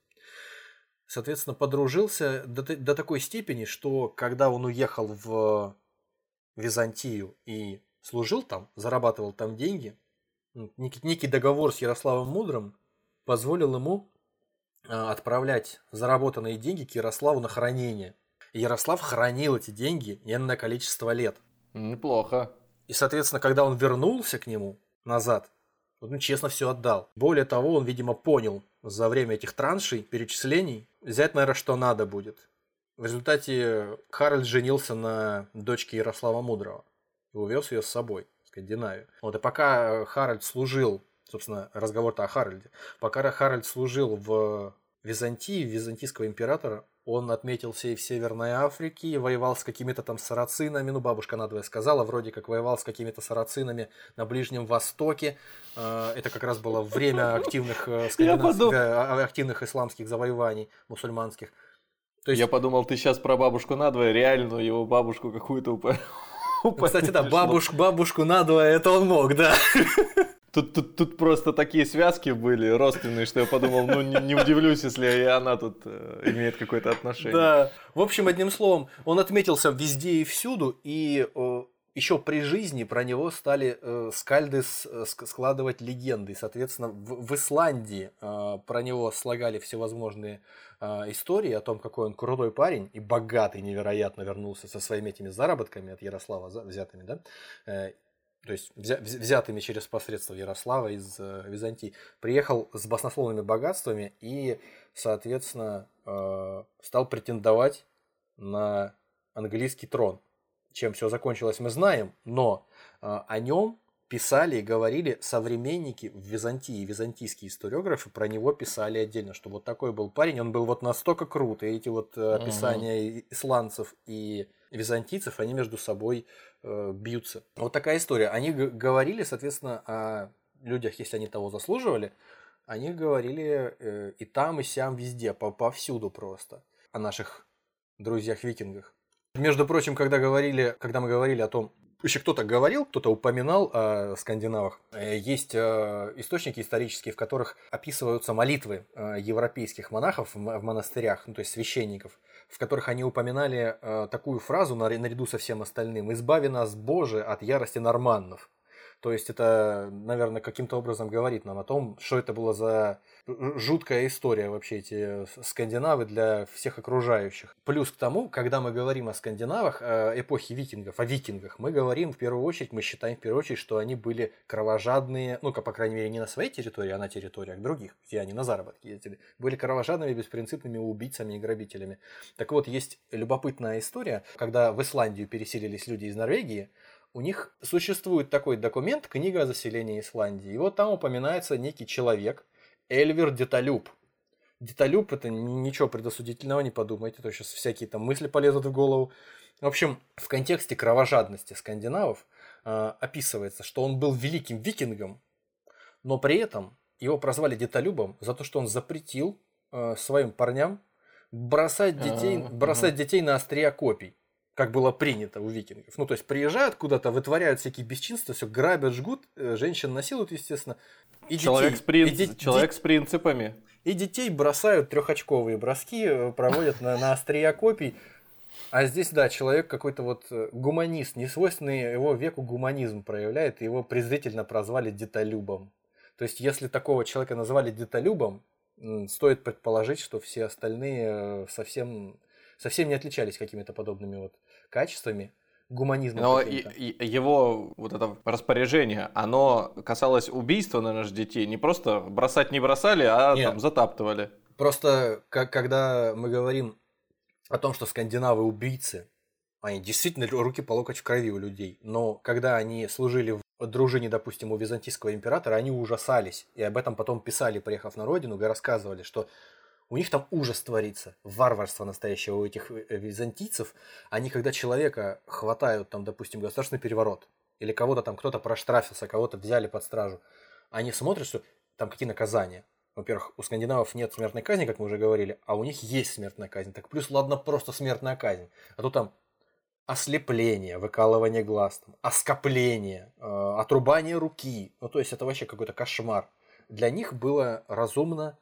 Соответственно, подружился до, до такой степени, что когда он уехал в Византию и служил там, зарабатывал там деньги, некий, некий договор с Ярославом Мудрым позволил ему отправлять заработанные деньги к Ярославу на хранение. И Ярослав хранил эти деньги энное количество лет. Неплохо. И, соответственно, когда он вернулся к нему назад, он честно все отдал. Более того, он, видимо, понял за время этих траншей, перечислений, взять, наверное, что надо будет. В результате Харальд женился на дочке Ярослава Мудрого и увез ее с собой в Скандинавию. Вот, и пока Харальд служил, собственно, разговор-то о Харальде, пока Харальд служил в Византии, византийского императора, он отметился и в Северной Африке, воевал с какими-то там сарацинами, ну, бабушка надвое сказала, вроде как воевал с какими-то сарацинами на Ближнем Востоке. Это как раз было время активных, скандинавских, активных исламских завоеваний мусульманских. То есть... Я подумал, ты сейчас про бабушку надвое, реальную его бабушку какую-то Купа. Кстати, да, бабушку, бабушку надвое, это он мог, да. Тут, тут, тут просто такие связки были родственные, что я подумал, ну не, не удивлюсь, если и она тут э, имеет какое-то отношение. Да. В общем, одним словом, он отметился везде и всюду, и э, еще при жизни про него стали э, скальды с, э, складывать легенды. Соответственно, в, в Исландии э, про него слагали всевозможные э, истории о том, какой он крутой парень и богатый невероятно вернулся со своими этими заработками от Ярослава взятыми, да, э, то есть взятыми через посредство Ярослава из Византии, приехал с баснословными богатствами и, соответственно, стал претендовать на английский трон. Чем все закончилось, мы знаем, но о нем писали и говорили современники в Византии, византийские историографы про него писали отдельно, что вот такой был парень, он был вот настолько крут, и эти вот описания исландцев и византийцев, они между собой э, бьются. Вот такая история. Они г- говорили, соответственно, о людях, если они того заслуживали, они говорили э, и там, и сям, везде, по- повсюду просто, о наших друзьях-викингах. Между прочим, когда, говорили, когда мы говорили о том, еще кто-то говорил, кто-то упоминал о скандинавах, есть источники исторические, в которых описываются молитвы европейских монахов в монастырях, ну, то есть священников, в которых они упоминали такую фразу наряду со всем остальным: «Избави нас, Боже, от ярости норманнов». То есть это, наверное, каким-то образом говорит нам о том, что это была за жуткая история вообще эти скандинавы для всех окружающих. Плюс к тому, когда мы говорим о скандинавах эпохи викингов, о викингах, мы говорим в первую очередь, мы считаем в первую очередь, что они были кровожадные, ну, по крайней мере, не на своей территории, а на территориях других, где они на заработки ездили, были кровожадными, беспринципными убийцами и грабителями. Так вот, есть любопытная история, когда в Исландию переселились люди из Норвегии, у них существует такой документ, книга о заселении Исландии, и вот там упоминается некий человек, Эльвир Деталюб. Деталюб — это ничего предосудительного, не подумайте, то сейчас всякие там мысли полезут в голову. В общем, в контексте кровожадности скандинавов э, описывается, что он был великим викингом, но при этом его прозвали Деталюбом за то, что он запретил э, своим парням бросать детей, бросать детей на острия копий, как было принято у викингов. Ну, то есть, приезжают куда-то, вытворяют всякие бесчинства, все грабят, жгут, женщин насилуют, естественно. И человек детей, с, принц... и де... человек де... с принципами. И детей бросают, трехочковые броски проводят на, на острия копий. А здесь, да, человек какой-то вот гуманист, несвойственный его веку гуманизм проявляет, и его презрительно прозвали детолюбом. То есть, если такого человека назвали детолюбом, стоит предположить, что все остальные совсем... совсем не отличались какими-то подобными вот качествами, гуманизмом. Но и, и его вот это распоряжение, оно касалось убийства, наверное, детей. Не просто бросать не бросали, а Нет. там затаптывали. Просто как, когда мы говорим о том, что скандинавы убийцы, они действительно руки по локоть в крови у людей. Но когда они служили в дружине, допустим, у византийского императора, они ужасались. И об этом потом писали, приехав на родину, и рассказывали, что... У них там ужас творится, варварство настоящее у этих византийцев. Они, когда человека хватают, там, допустим, государственный переворот, или кого-то там кто-то проштрафился, кого-то взяли под стражу, они смотрят, что там какие наказания. Во-первых, у скандинавов нет смертной казни, как мы уже говорили, а у них есть смертная казнь. Так плюс, ладно, просто смертная казнь. А то там ослепление, выкалывание глаз, там, оскопление, э, отрубание руки. Ну, то есть, это вообще какой-то кошмар. Для них было разумно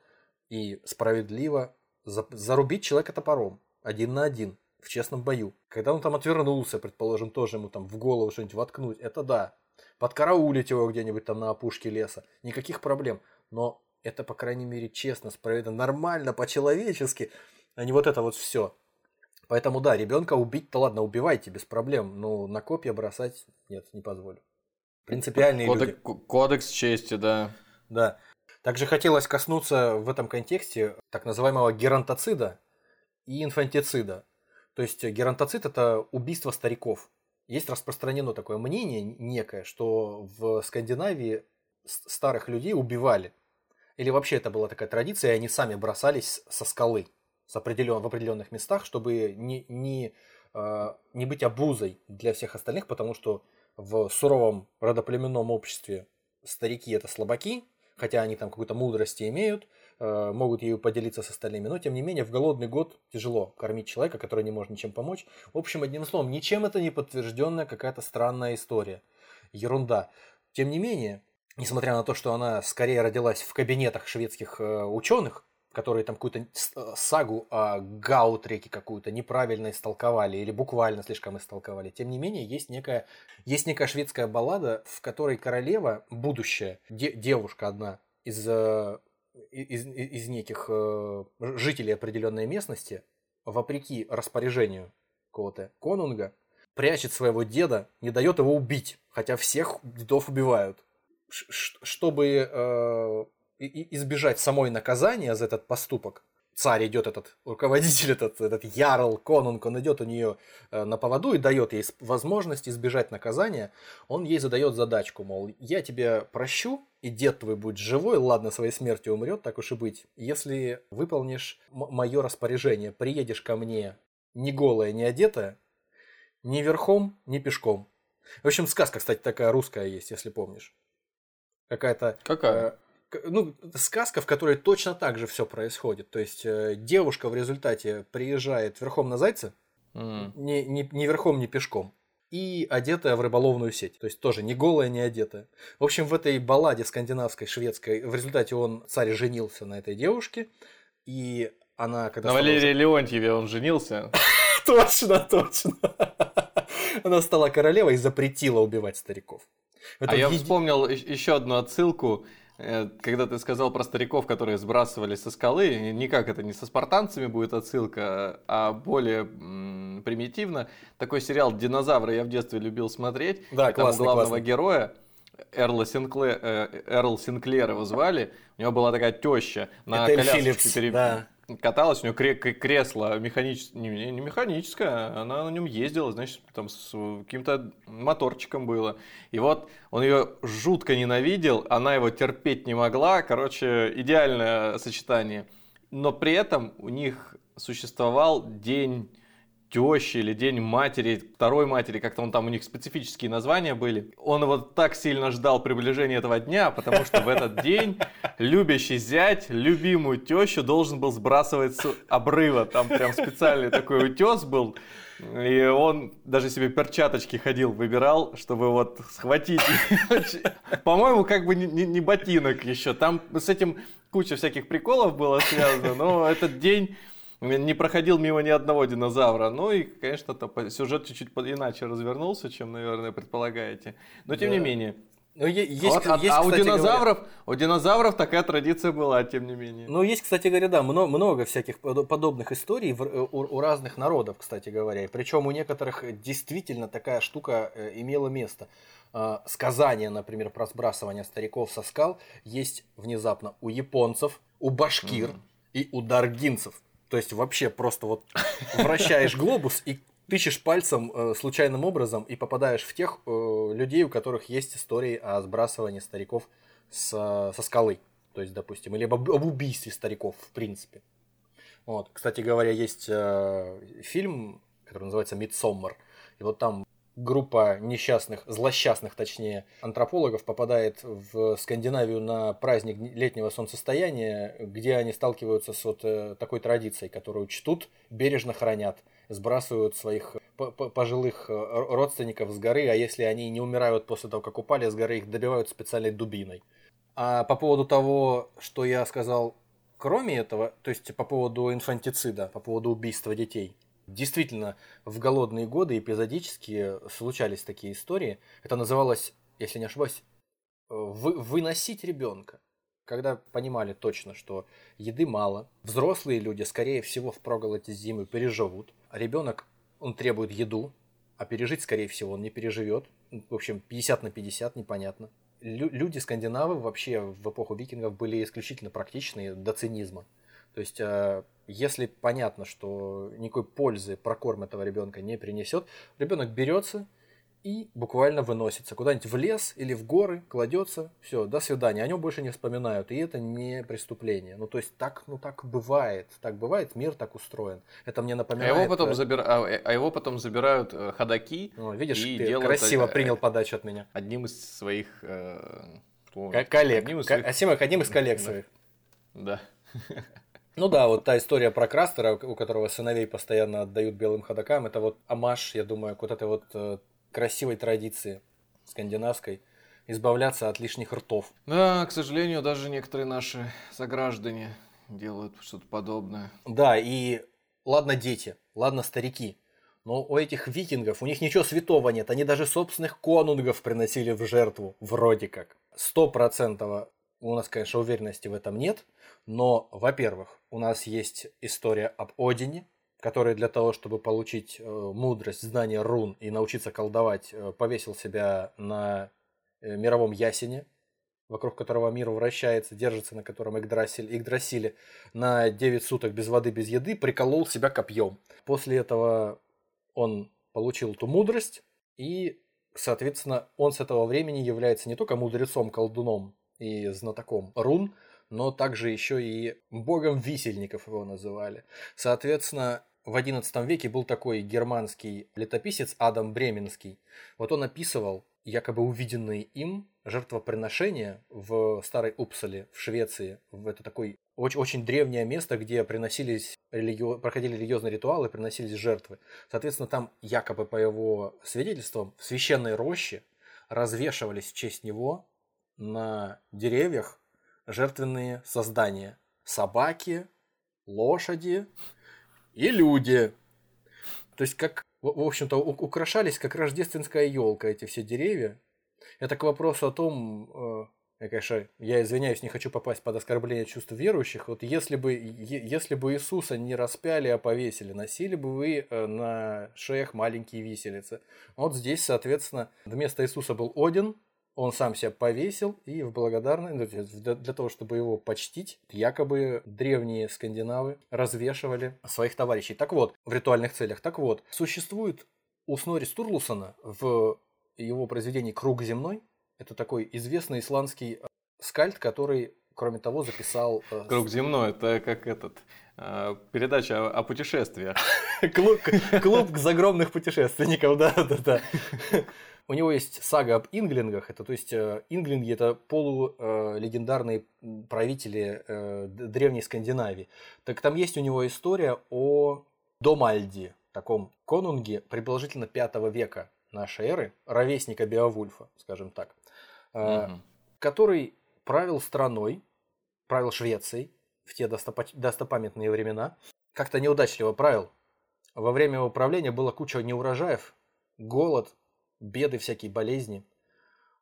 и справедливо зарубить человека топором один на один в честном бою. Когда он там отвернулся, предположим, тоже ему там в голову что-нибудь воткнуть, это да. Подкараулить его где-нибудь там на опушке леса. Никаких проблем. Но это, по крайней мере, честно, справедливо, нормально, по-человечески, а не вот это вот все. Поэтому да, ребенка убить-то ладно, убивайте, без проблем. Но на копья бросать нет, не позволю. Принципиальные люди. Кодекс чести, да. Да. Также хотелось коснуться в этом контексте так называемого геронтоцида и инфантицида. То есть геронтоцид – это убийство стариков. Есть распространено такое мнение некое, что в Скандинавии старых людей убивали. Или вообще это была такая традиция, и они сами бросались со скалы с определен... в определенных местах, чтобы не, не, не быть обузой для всех остальных, потому что в суровом родоплеменном обществе старики – это слабаки, хотя они там какую-то мудрость имеют, могут ею поделиться с остальными. Но, тем не менее, в голодный год тяжело кормить человека, который не может ничем помочь. В общем, одним словом, ничем это не подтвержденная какая-то странная история. Ерунда. Тем не менее, несмотря на то, что она скорее родилась в кабинетах шведских ученых, которые там какую-то сагу о Гаутреке какую-то неправильно истолковали или буквально слишком истолковали. Тем не менее, есть некая, есть некая шведская баллада, в которой королева, будущая, де, девушка одна из, из, из неких жителей определенной местности, вопреки распоряжению какого-то конунга, прячет своего деда, не дает его убить, хотя всех дедов убивают. Ш- чтобы... Э- И избежать самой наказания за этот поступок. Царь идет, этот руководитель, этот, этот ярл, конунг, он идет у нее на поводу и дает ей возможность избежать наказания. Он ей задает задачку, мол, я тебя прощу, и дед твой будет живой, ладно, своей смертью умрет, так уж и быть. Если выполнишь м- мое распоряжение, приедешь ко мне не голая, не одетая, ни верхом, ни пешком. В общем, сказка, кстати, такая русская есть, если помнишь. Какая-то... Какая? Ну, сказка, в которой точно так же все происходит. То есть, э, девушка в результате приезжает верхом на зайце, mm. ни, ни, ни верхом, ни пешком, и одетая в рыболовную сеть. То есть, тоже не голая, не одетая. В общем, в этой балладе скандинавской, шведской, в результате он, царь, женился на этой девушке, и она... когда на Валерии стала... Леонтьеве он женился. Точно, точно. Она стала королевой и запретила убивать стариков. А я вспомнил еще одну отсылку. Когда ты сказал про стариков, которые сбрасывали со скалы, никак это не со спартанцами будет отсылка, а более м- примитивно. Такой сериал «Динозавры» я в детстве любил смотреть. Да, и классный, там главного классный. героя, Эрла Синкле... Эрл Синклер его звали, у него была такая теща на Этель колясочке пере... да. каталась, у него кресло механическое, не, не механическое, она на нем ездила, значит, там с каким-то моторчиком было. И вот он ее жутко ненавидел, она его терпеть не могла, короче, идеальное сочетание. Но при этом у них существовал день тещи или день матери, второй матери, как-то он там, у них специфические названия были. Он вот так сильно ждал приближения этого дня, потому что в этот день любящий зять любимую тещу должен был сбрасывать с обрыва. Там прям специальный такой утес был. И он даже себе перчаточки ходил, выбирал, чтобы вот схватить. По-моему, как бы не ботинок еще. Там с этим куча всяких приколов было связано, но этот день... Не проходил мимо ни одного динозавра. Ну и, конечно, сюжет чуть-чуть иначе развернулся, чем, наверное, предполагаете. Но тем да. не менее. Ну, е- есть, вот, есть, а у динозавров, у динозавров такая традиция была, тем не менее. Ну, есть, кстати говоря, да, много, много всяких подобных историй у, у разных народов, кстати говоря. Причем у некоторых действительно такая штука имела место. Сказания, например, про сбрасывание стариков со скал есть внезапно у японцев, у башкир mm. и у даргинцев. То есть, вообще просто вот вращаешь глобус и тычешь пальцем э, случайным образом и попадаешь в тех э, людей, у которых есть истории о сбрасывании стариков с, со скалы. То есть, допустим, или об, об убийстве стариков, в принципе. Вот. Кстати говоря, есть э, фильм, который называется «Мидсоммар». И вот там группа несчастных, злосчастных, точнее, антропологов попадает в Скандинавию на праздник летнего солнцестояния, где они сталкиваются с вот такой традицией, которую чтут, бережно хранят, сбрасывают своих пожилых родственников с горы, а если они не умирают после того, как упали с горы, их добивают специальной дубиной. А по поводу того, что я сказал, кроме этого, то есть по поводу инфантицида, по поводу убийства детей, действительно, в голодные годы эпизодически случались такие истории. Это называлось, если не ошибаюсь, вы, выносить ребенка. Когда понимали точно, что еды мало, взрослые люди, скорее всего, впроголодь зиму переживут, а ребенок, он требует еду, а пережить, скорее всего, он не переживет. В общем, пятьдесят на пятьдесят, непонятно. Лю- люди, скандинавы, вообще в эпоху викингов были исключительно практичные до цинизма. То есть, если понятно, что никакой пользы прокорм этого ребенка не принесет, ребенок берется и буквально выносится куда-нибудь в лес или в горы, кладется, все, до свидания, о нем больше не вспоминают, и это не преступление. Ну, то есть, так, ну, так бывает, так бывает, мир так устроен. Это мне напоминает... А его потом, забир... а его потом забирают ходаки. Ну, видишь, и ты делают... красиво принял подачу от меня. Одним из своих... Э... Коллег. Одним из своих... Асимок, одним из коллег своих. Да. Ну да, вот та история про Крастера, у которого сыновей постоянно отдают белым ходокам, это вот омаж, я думаю, к вот этой вот красивой традиции скандинавской избавляться от лишних ртов. Да, к сожалению, даже некоторые наши сограждане делают что-то подобное. Да, и ладно дети, ладно старики, но у этих викингов, у них ничего святого нет, они даже собственных конунгов приносили в жертву, вроде как. Стопроцентного у нас, конечно, уверенности в этом нет, но, во-первых, у нас есть история об Одине, который для того, чтобы получить мудрость, знание рун и научиться колдовать, повесил себя на мировом ясене, вокруг которого мир вращается, держится на котором Игдрасиль, Игдрасиле, на девять суток без воды, без еды, приколол себя копьем. После этого он получил эту мудрость, и, соответственно, он с этого времени является не только мудрецом, колдуном и знатоком рун, но также еще и богом висельников его называли. Соответственно, в одиннадцатом веке был такой германский летописец Адам Бременский. Вот он описывал якобы увиденные им жертвоприношения в старой Упсале, в Швеции. Это такое очень, очень древнее место, где приносились религи... проходили религиозные ритуалы, приносились жертвы. Соответственно, там якобы, по его свидетельствам, в священной роще развешивались в честь него на деревьях жертвенные создания. Собаки, лошади и люди. То есть, как, в общем-то, украшались, как рождественская елка, эти все деревья. Это к вопросу о том, э, я, конечно, я извиняюсь, не хочу попасть под оскорбление чувств верующих. Вот если бы, е, если бы Иисуса не распяли, а повесили, носили бы вы на шеях маленькие виселицы. Вот здесь, соответственно, вместо Иисуса был Один. Он сам себя повесил, и в благодарность, для того, чтобы его почтить, якобы древние скандинавы развешивали своих товарищей. Так вот, в ритуальных целях. Так вот, существует у Снорри Стурлусона в его произведении «Круг земной». Это такой известный исландский скальд, который, кроме того, записал... «Круг земной» — это как этот... передача о, о путешествиях. Клуб, клуб загромных путешественников, да-да-да. У него есть сага об инглингах, это, то есть инглинги – это полулегендарные правители древней Скандинавии. Так там есть у него история о Домальди, таком конунге приблизительно пятого века нашей эры, ровесника Беовульфа, скажем так, угу. который правил страной, правил Швецией в те достопамятные времена, как-то неудачливо правил. Во время управления было куча неурожаев, голод, беды, всякие болезни.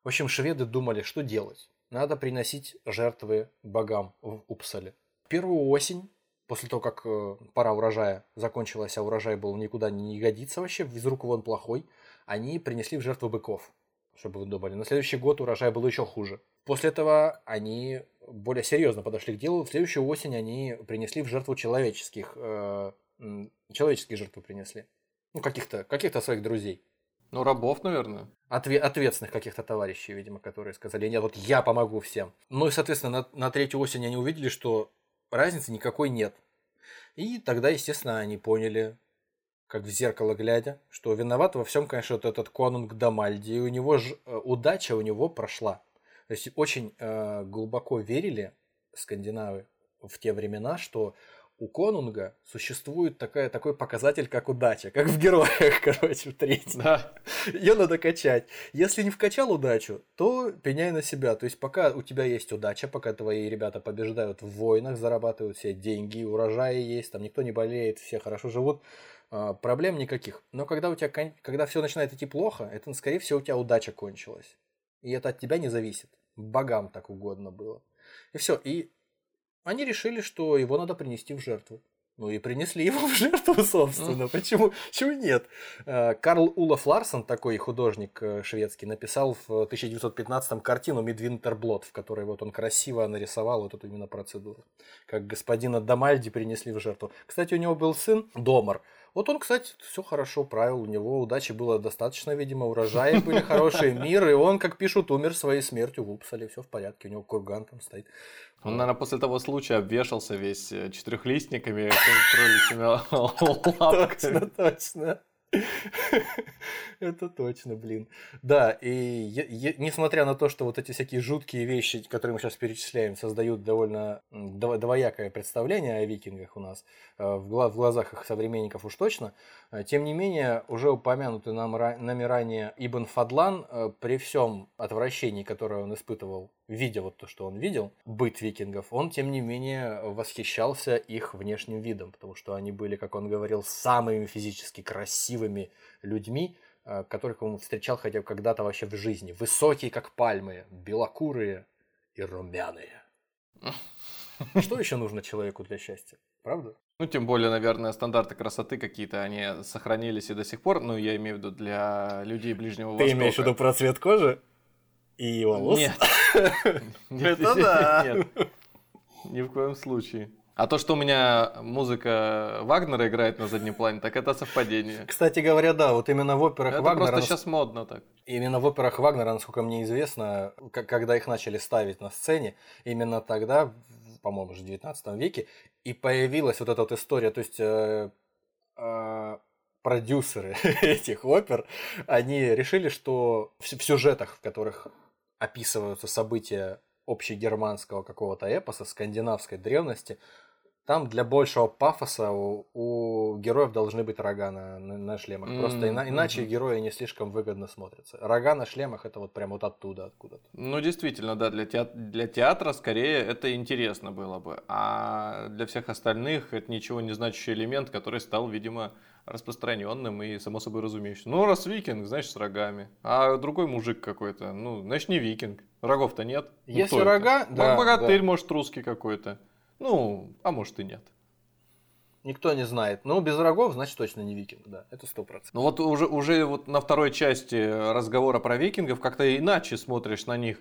В общем, шведы думали, что делать. Надо приносить жертвы богам в Упсале. Первую осень, после того, как пора урожая закончилась, а урожай был никуда не годится вообще, из рук вон плохой, они принесли в жертву быков, чтобы вы думали. На следующий год урожай был еще хуже. После этого они более серьезно подошли к делу. В следующую осень они принесли в жертву человеческих, э, человеческие жертвы принесли. Ну, каких-то, каких-то своих друзей. Ну, рабов, наверное. Отве- ответственных каких-то товарищей, видимо, которые сказали: нет, вот я помогу всем. Ну и, соответственно, на, на третью осень они увидели, что разницы никакой нет. И тогда, естественно, они поняли, как в зеркало глядя, что виноват во всем, конечно, вот этот конунг Домальди. И у него ж... удача у него прошла. То есть очень э, глубоко верили скандинавы в те времена, что у конунга существует такая, такой показатель, как удача, как в героях, короче, в третьем. Да. Ее надо качать. Если не вкачал удачу, то пеняй на себя. То есть, пока у тебя есть удача, пока твои ребята побеждают в войнах, зарабатывают все деньги, урожаи есть, там никто не болеет, все хорошо живут, проблем никаких. Но когда у тебя, когда все начинает идти плохо, это, скорее всего, у тебя удача кончилась. И это от тебя не зависит. Богам так угодно было. И все. И они решили, что его надо принести в жертву. Ну и принесли его в жертву, собственно. Почему? Почему нет? Карл Улаф Ларсон, такой художник шведский, написал в тысяча девятьсот пятнадцатом картину «Мидвинтерблот», в которой вот он красиво нарисовал вот эту именно процедуру. Как господина Домальди принесли в жертву. Кстати, у него был сын Домар. Вот он, кстати, все хорошо правил, у него удачи было достаточно, видимо, урожаи были хорошие, мир, и он, как пишут, умер своей смертью в Упсале, все в порядке, у него курган там стоит. Он, наверное, после того случая обвешался весь четырехлистниками, кроличьими лапками. Точно, точно. Это точно, блин. Да, и я, я, несмотря на то, что вот эти всякие жуткие вещи, которые мы сейчас перечисляем, создают довольно дво- двоякое представление о викингах у нас, э, в, гла- в глазах их современников уж точно, э, тем не менее, уже упомянутый нам, ра- нами ранее Ибн Фадлан, э, при всем отвращении, которое он испытывал, видя вот то, что он видел, быт викингов, он, тем не менее, восхищался их внешним видом, потому что они были, как он говорил, самыми физически красивыми людьми, которых он встречал хотя бы когда-то вообще в жизни. Высокие, как пальмы, белокурые и румяные. Что еще нужно человеку для счастья? Правда? Ну, тем более, наверное, стандарты красоты какие-то, они сохранились и до сих пор, ну, я имею в виду для людей Ближнего Востока. Ты имеешь в виду про цвет кожи? И волос? Нет. Это да. Ни в коем случае. А то, что у меня музыка Вагнера играет на заднем плане, так это совпадение. Кстати говоря, да, вот именно в операх это Вагнера... Это просто сейчас модно так. Именно в операх Вагнера, насколько мне известно, когда их начали ставить на сцене, именно тогда, по-моему, уже в девятнадцатом веке, и появилась вот эта вот история, то есть... Э, э, продюсеры этих опер, они решили, что в сюжетах, в которых описываются события общегерманского какого-то эпоса, скандинавской древности, там для большего пафоса у, у героев должны быть рога на, на, на шлемах. Mm-hmm. Просто ина- иначе mm-hmm. герои не слишком выгодно смотрятся. Рога на шлемах — это вот прям вот оттуда, откуда-то. Ну, действительно, да, для, теат- для театра скорее это интересно было бы. А для всех остальных это ничего не значащий элемент, который стал, видимо, распространенным и само собой разумеющимся. Ну, раз викинг, значит, с рогами. А другой мужик какой-то, ну, значит, не викинг. Рогов-то нет. Если ну, рога... Да, богатырь, да. Может, русский какой-то. Ну, а может и нет. Никто не знает. Но без рогов, значит, точно не викинг, да. Это сто процентов. Ну вот уже, уже вот на второй части разговора про викингов как-то иначе смотришь на них.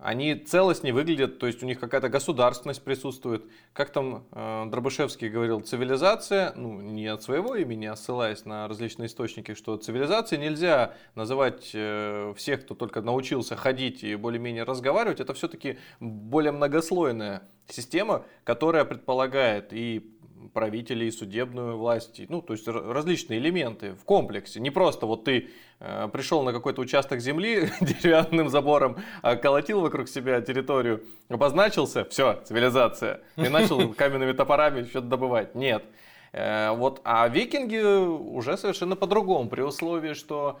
Они целостнее выглядят, то есть у них какая-то государственность присутствует. Как там э, Дробышевский говорил, цивилизация, ну не от своего имени, а ссылаясь на различные источники, что цивилизацией нельзя называть э, всех, кто только научился ходить и более-менее разговаривать. Это все-таки более многослойная система, которая предполагает и правителей, и судебную власть, ну, то есть различные элементы в комплексе. Не просто вот ты э, пришел на какой-то участок земли деревянным забором, колотил вокруг себя территорию, обозначился, все, цивилизация, и начал каменными топорами что-то добывать. Нет. Э, вот, а викинги уже совершенно по-другому, при условии, что...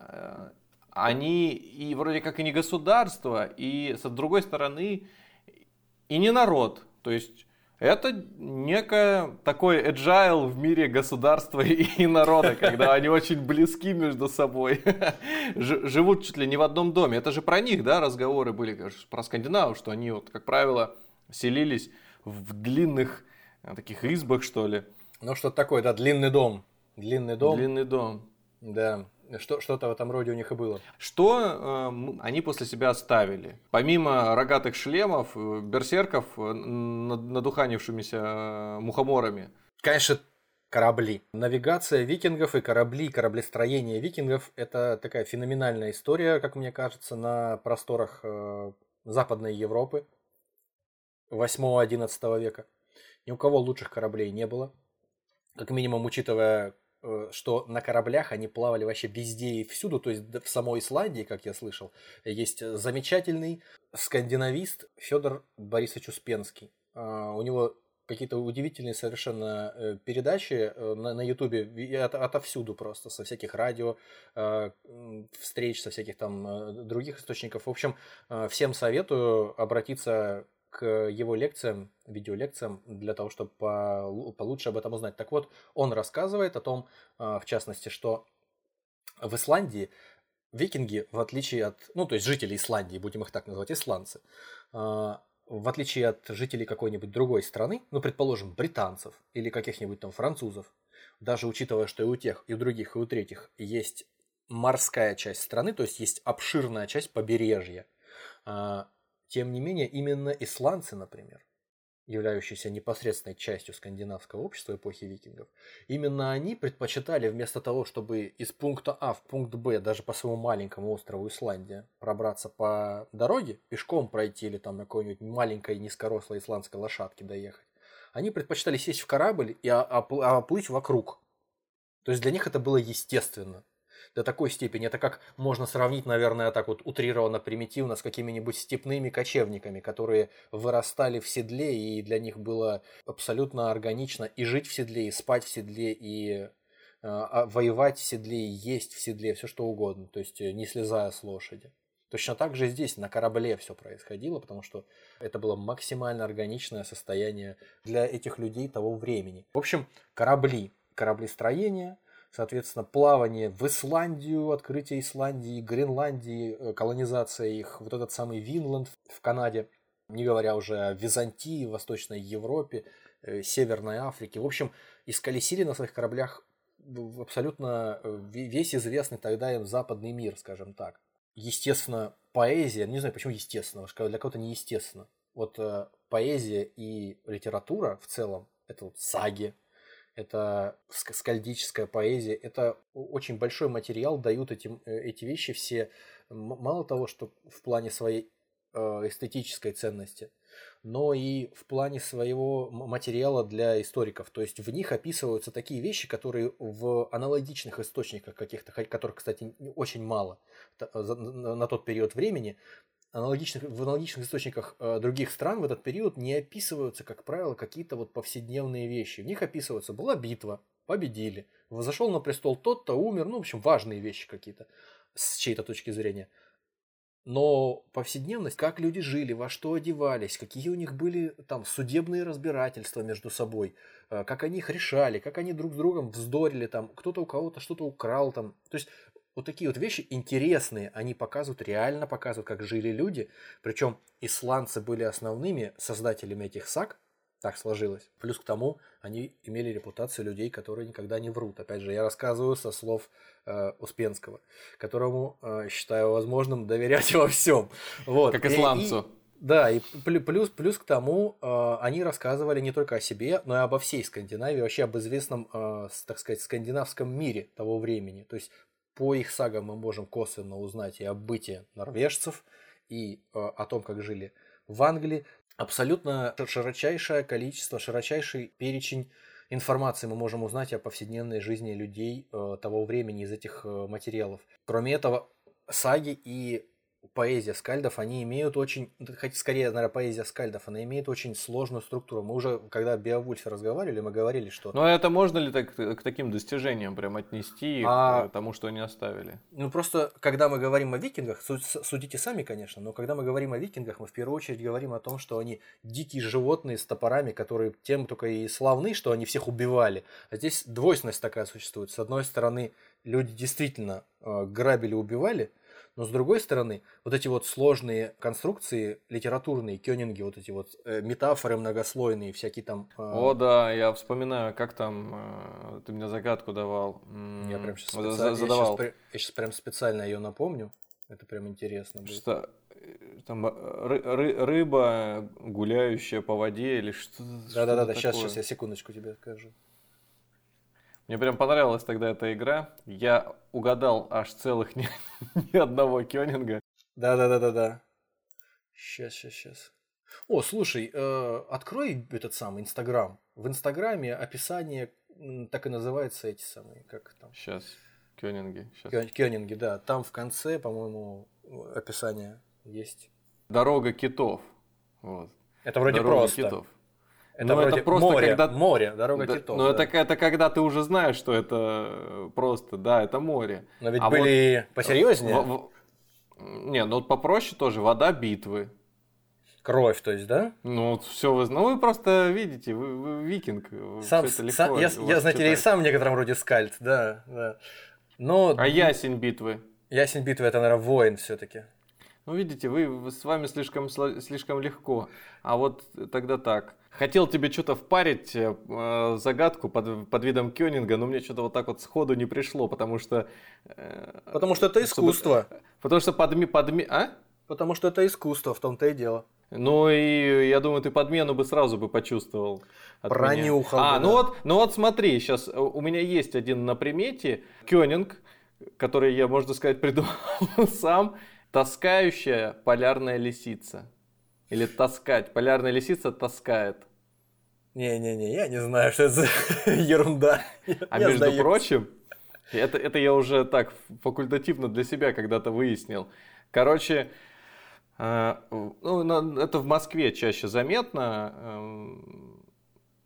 Э, они и вроде как и не государство, и с другой стороны... И не народ, то есть это некое такой agile в мире государства и народа, когда они очень близки между собой, живут чуть ли не в одном доме. Это же про них, да, разговоры были про скандинавов, что они вот, как правило, селились в длинных таких избах, что ли. Ну что-то такое, да, длинный дом, длинный дом. Длинный дом. Да. Что, что-то в этом роде у них и было. Что э, они после себя оставили? Помимо рогатых шлемов, берсерков, над, надуханившимися мухоморами. Конечно, корабли. Навигация викингов и корабли, кораблестроение викингов – это такая феноменальная история, как мне кажется, на просторах э, Западной Европы восьмого-одиннадцатого века. Ни у кого лучших кораблей не было. Как минимум, учитывая... что на кораблях они плавали вообще везде и всюду, то есть в самой Исландии, как я слышал, есть замечательный скандинавист Федор Борисович Успенский. У него какие-то удивительные совершенно передачи на Ютубе от, отовсюду просто, со всяких радио, встреч, со всяких там других источников. В общем, всем советую обратиться к его лекциям, видеолекциям, для того, чтобы получше об этом узнать. Так вот, он рассказывает о том, в частности, что в Исландии викинги, в отличие от... Ну, то есть жители Исландии, будем их так называть, исландцы, в отличие от жителей какой-нибудь другой страны, ну, предположим, британцев или каких-нибудь там французов, даже учитывая, что и у тех, и у других, и у третьих есть морская часть страны, то есть есть обширная часть побережья. Тем не менее, именно исландцы, например, являющиеся непосредственной частью скандинавского общества эпохи викингов, именно они предпочитали вместо того, чтобы из пункта А в пункт Б, даже по своему маленькому острову Исландия, пробраться по дороге, пешком пройти или там на какой-нибудь маленькой низкорослой исландской лошадке доехать, они предпочитали сесть в корабль и оплыть вокруг. То есть для них это было естественно. До такой степени. Это как можно сравнить, наверное, так вот утрированно, примитивно с какими-нибудь степными кочевниками, которые вырастали в седле, и для них было абсолютно органично и жить в седле, и спать в седле, и э, воевать в седле, и есть в седле, все что угодно, то есть не слезая с лошади. Точно так же здесь на корабле все происходило, потому что это было максимально органичное состояние для этих людей того времени. В общем, корабли, кораблестроение, соответственно, плавание в Исландию, открытие Исландии, Гренландии, колонизация их, вот этот самый Винланд в Канаде, не говоря уже о Византии, Восточной Европе, Северной Африке. В общем, исколесили на своих кораблях абсолютно весь известный тогда им западный мир, скажем так. Естественно, поэзия, не знаю, почему естественно, для кого-то неестественно. Вот поэзия и литература в целом, это вот саги, это скальдическая поэзия, это очень большой материал, дают эти, эти вещи все, мало того, что в плане своей эстетической ценности, но и в плане своего материала для историков. То есть в них описываются такие вещи, которые в аналогичных источниках каких-то, которых, кстати, очень мало на тот период времени, аналогичных, в аналогичных источниках э, других стран в этот период не описываются, как правило, какие-то вот повседневные вещи. В них описываются: была битва, победили, взошел на престол тот-то, умер, ну, в общем, важные вещи какие-то с чьей-то точки зрения. Но повседневность, как люди жили, во что одевались, какие у них были там судебные разбирательства между собой, э, как они их решали, как они друг с другом вздорили, там, кто-то у кого-то что-то украл, там, то есть... Вот такие вот вещи интересные, они показывают, реально показывают, как жили люди. Причем исландцы были основными создателями этих саг, так сложилось. Плюс к тому, они имели репутацию людей, которые никогда не врут. Опять же, я рассказываю со слов э, Успенского, которому э, считаю возможным доверять во всем. Вот. Как исландцу. Да, и плюс, плюс к тому, э, они рассказывали не только о себе, но и обо всей Скандинавии, вообще об известном, э, так сказать, скандинавском мире того времени. То есть, по их сагам мы можем косвенно узнать и о бытии норвежцев, и э, о том, как жили в Англии. Абсолютно широчайшее количество, широчайший перечень информации мы можем узнать о повседневной жизни людей э, того времени из этих э, материалов. Кроме этого, саги и поэзия скальдов, они имеют очень, хоть скорее, наверное, поэзия скальдов, она имеет очень сложную структуру. Мы уже, когда о Беовульфе разговаривали, мы говорили, что... Ну, это можно ли так, к таким достижениям прям отнести а... к тому, что они оставили? Ну, просто, когда мы говорим о викингах, судите сами, конечно, но когда мы говорим о викингах, мы в первую очередь говорим о том, что они дикие животные с топорами, которые тем только и славны, что они всех убивали. А здесь двойственность такая существует. С одной стороны, люди действительно грабили, убивали, но с другой стороны, вот эти вот сложные конструкции литературные, кёнинги, вот эти вот э, метафоры многослойные, всякие там... Э... О, да, я вспоминаю, как там э, ты мне загадку давал. Я прям сейчас специально, задавал. Я сейчас, я сейчас прям специально ее напомню, это прям интересно будет. Что, там ры, ры, рыба, гуляющая по воде или что-то Да-да-да, сейчас, сейчас я секундочку тебе скажу. Мне прям понравилась тогда эта игра. Я угадал аж целых ни, ни одного кёнинга. Да-да-да-да-да. Сейчас, сейчас, сейчас. О, слушай, э, открой этот самый Инстаграм. В Инстаграме описание, так и называются эти самые, как там? Сейчас, кёнинги. Сейчас. Кёнинги, да. Там в конце, по-моему, описание есть. Дорога китов. Вот. Это вроде Дорога просто. Китов. Это, это просто море, когда... море, дорога да, китов. Но да. это, это когда ты уже знаешь, что это просто, да, это море. Но ведь а были вот... посерьезнее? В... Не, ну попроще тоже, вода битвы. Кровь, то есть, да? Ну, вот все вы знаете. Ну, вы просто видите, вы, вы викинг. Сам, это легко сам, я, я знаете, я и сам в некотором роде скальд, да. да. Но... А ясень битвы? Ясень битвы, это, наверное, воин все-таки. Ну, видите, вы с вами слишком, слишком легко. А вот тогда так. Хотел тебе что-то впарить, э, загадку под, под видом кёнинга, но мне что-то вот так вот сходу не пришло, потому что... Э, потому что это искусство. Чтобы, потому что подми... подми а? Потому что это искусство, в том-то и дело. Ну и я думаю, ты подмену бы сразу бы почувствовал. Пронюхал. А, ну, да. вот, ну вот смотри, сейчас у меня есть один на примете, кёнинг, который я, можно сказать, придумал сам, таскающая полярная лисица. Или таскать. Полярная лисица таскает. Не-не-не, я не знаю, что это за ерунда. А я между сдаюсь. прочим, это, это я уже так факультативно для себя когда-то выяснил. Короче, э, ну, это в Москве чаще заметно. Э,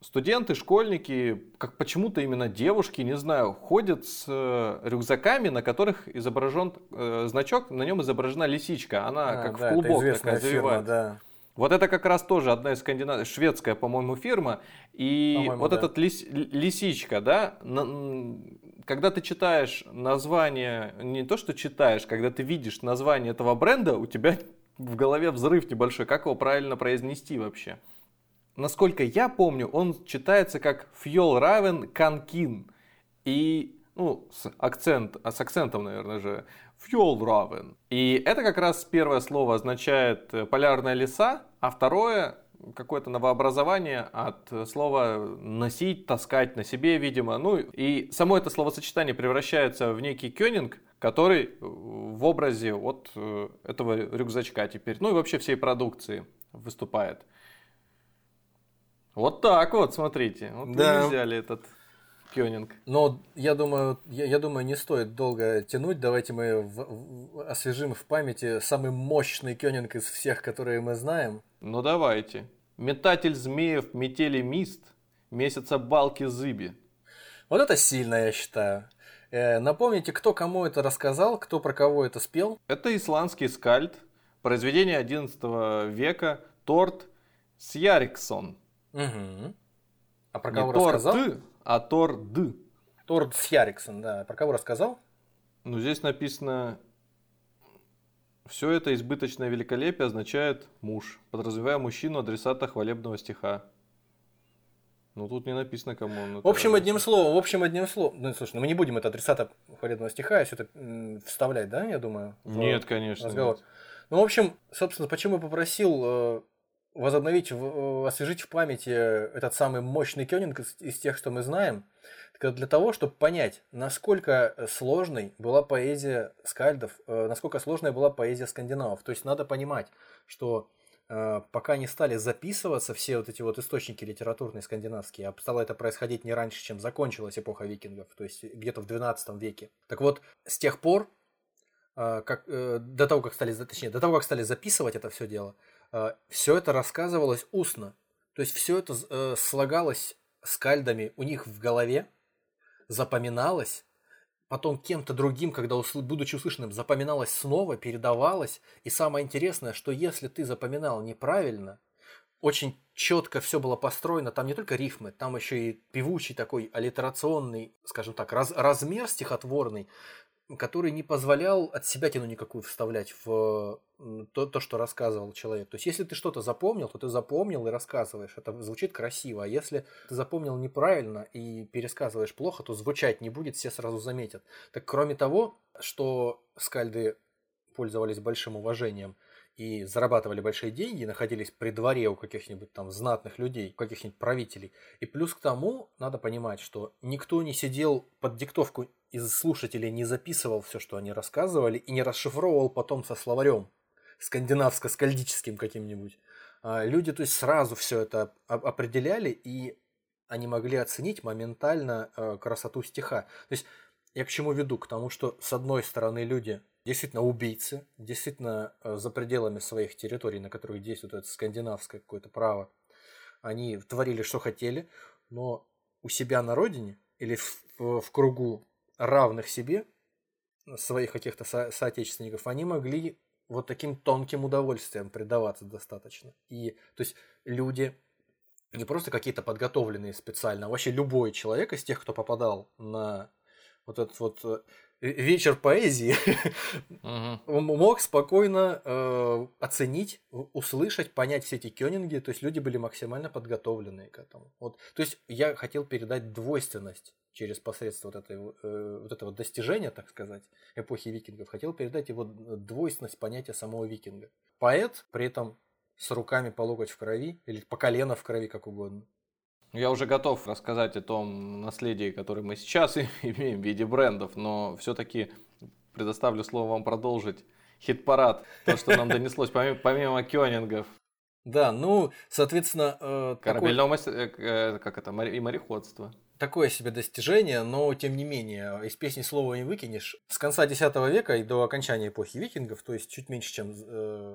студенты, школьники, как почему-то именно девушки, не знаю, ходят с э, рюкзаками, на которых изображен э, значок, на нем изображена лисичка. Она а, как да, в клубок такая завивается. Да. Вот это как раз тоже одна из скандинавских, шведская, по-моему, фирма. И по-моему, вот да. этот лис, лисичка, да, на, когда ты читаешь название, не то что читаешь, когда ты видишь название этого бренда, у тебя в голове взрыв небольшой, как его правильно произнести вообще. Насколько я помню, он читается как Fjällräven Kankin. И, ну, с, акцент, с акцентом, наверное же, Fjällräven. И это как раз первое слово означает полярная лиса, а второе какое-то новообразование от слова носить, таскать на себе, видимо. Ну и само это словосочетание превращается в некий кёнинг, который в образе вот этого рюкзачка теперь, ну и вообще всей продукции выступает. Вот так вот, смотрите, вот да. мы взяли этот... Кёнинг. Но я думаю, я, я думаю, не стоит долго тянуть. Давайте мы в, в, освежим в памяти самый мощный кёнинг из всех, которые мы знаем. Ну давайте. Метатель змеев, метели мист, месяца балки зыби. Вот это сильно, я считаю. Э, напомните, кто кому это рассказал, кто про кого это спел? Это исландский скальд, произведение одиннадцатого века, Торт Сьяриксон. Угу. А про кого не рассказал? Торт, а Тор Д. Тор Сьяриксон, да. Про кого рассказал? Ну, здесь написано... Все это избыточное великолепие означает муж, подразумевая мужчину адресата хвалебного стиха. Ну, тут не написано, кому он... В общем, одним словом, в общем, одним словом... Ну, слушай, ну, мы не будем это адресата хвалебного стиха, если это вставлять, да, я думаю? Нет, конечно. Нет. Ну, в общем, собственно, почему я попросил... возобновить, освежить в памяти этот самый мощный кёнинг из, из тех, что мы знаем, для того, чтобы понять, насколько сложной была поэзия скальдов, насколько сложной была поэзия скандинавов. То есть надо понимать, что пока не стали записываться все вот эти вот источники литературные скандинавские, а стало это происходить не раньше, чем закончилась эпоха викингов, то есть где-то в двенадцатом веке. Так вот, с тех пор, как, до того, как стали, точнее, до того, как стали записывать это все дело, все это рассказывалось устно, то есть все это э, слагалось скальдами у них в голове, запоминалось, потом кем-то другим, когда усл- будучи услышанным, запоминалось снова, передавалось. И самое интересное, что если ты запоминал неправильно, очень четко все было построено, там не только рифмы, там еще и певучий такой аллитерационный, скажем так, раз- размер стихотворный, который не позволял от себя тяну никакую вставлять в то, то, что рассказывал человек. То есть, если ты что-то запомнил, то ты запомнил и рассказываешь. Это звучит красиво. А если ты запомнил неправильно и пересказываешь плохо, то звучать не будет, все сразу заметят. Так кроме того, что скальды пользовались большим уважением и зарабатывали большие деньги, находились при дворе у каких-нибудь там знатных людей, у каких-нибудь правителей. И плюс к тому, надо понимать, что никто не сидел под диктовку из слушателей, не записывал все, что они рассказывали, и не расшифровывал потом со словарем скандинавско-скальдическим каким-нибудь. Люди, то есть, сразу все это определяли, и они могли оценить моментально красоту стиха. То есть, я к чему веду? К тому, что, с одной стороны, люди... действительно убийцы, действительно за пределами своих территорий, на которых действует это скандинавское какое-то право, они творили, что хотели, но у себя на родине или в, в, в кругу равных себе, своих каких-то со- соотечественников, они могли вот таким тонким удовольствием предаваться достаточно. И, то есть люди... не просто какие-то подготовленные специально, а вообще любой человек из тех, кто попадал на вот этот вот... вечер поэзии, uh-huh. мог спокойно э, оценить, услышать, понять все эти кёнинги, то есть люди были максимально подготовлены к этому. Вот. То есть я хотел передать двойственность через посредство вот, этой, э, вот этого достижения, так сказать, эпохи викингов, хотел передать его двойственность понятия самого викинга. Поэт при этом с руками по локоть в крови или по колено в крови, как угодно. Я уже готов рассказать о том наследии, которое мы сейчас имеем в виде брендов, но все-таки предоставлю слово вам продолжить хит-парад, то, что нам донеслось помимо, помимо кёнингов. Да, ну, соответственно... Корабельного мастерства, как это, и мореходство. Такое себе достижение, но, тем не менее, из песни слова не выкинешь. С конца X века и до окончания эпохи викингов, то есть чуть меньше, чем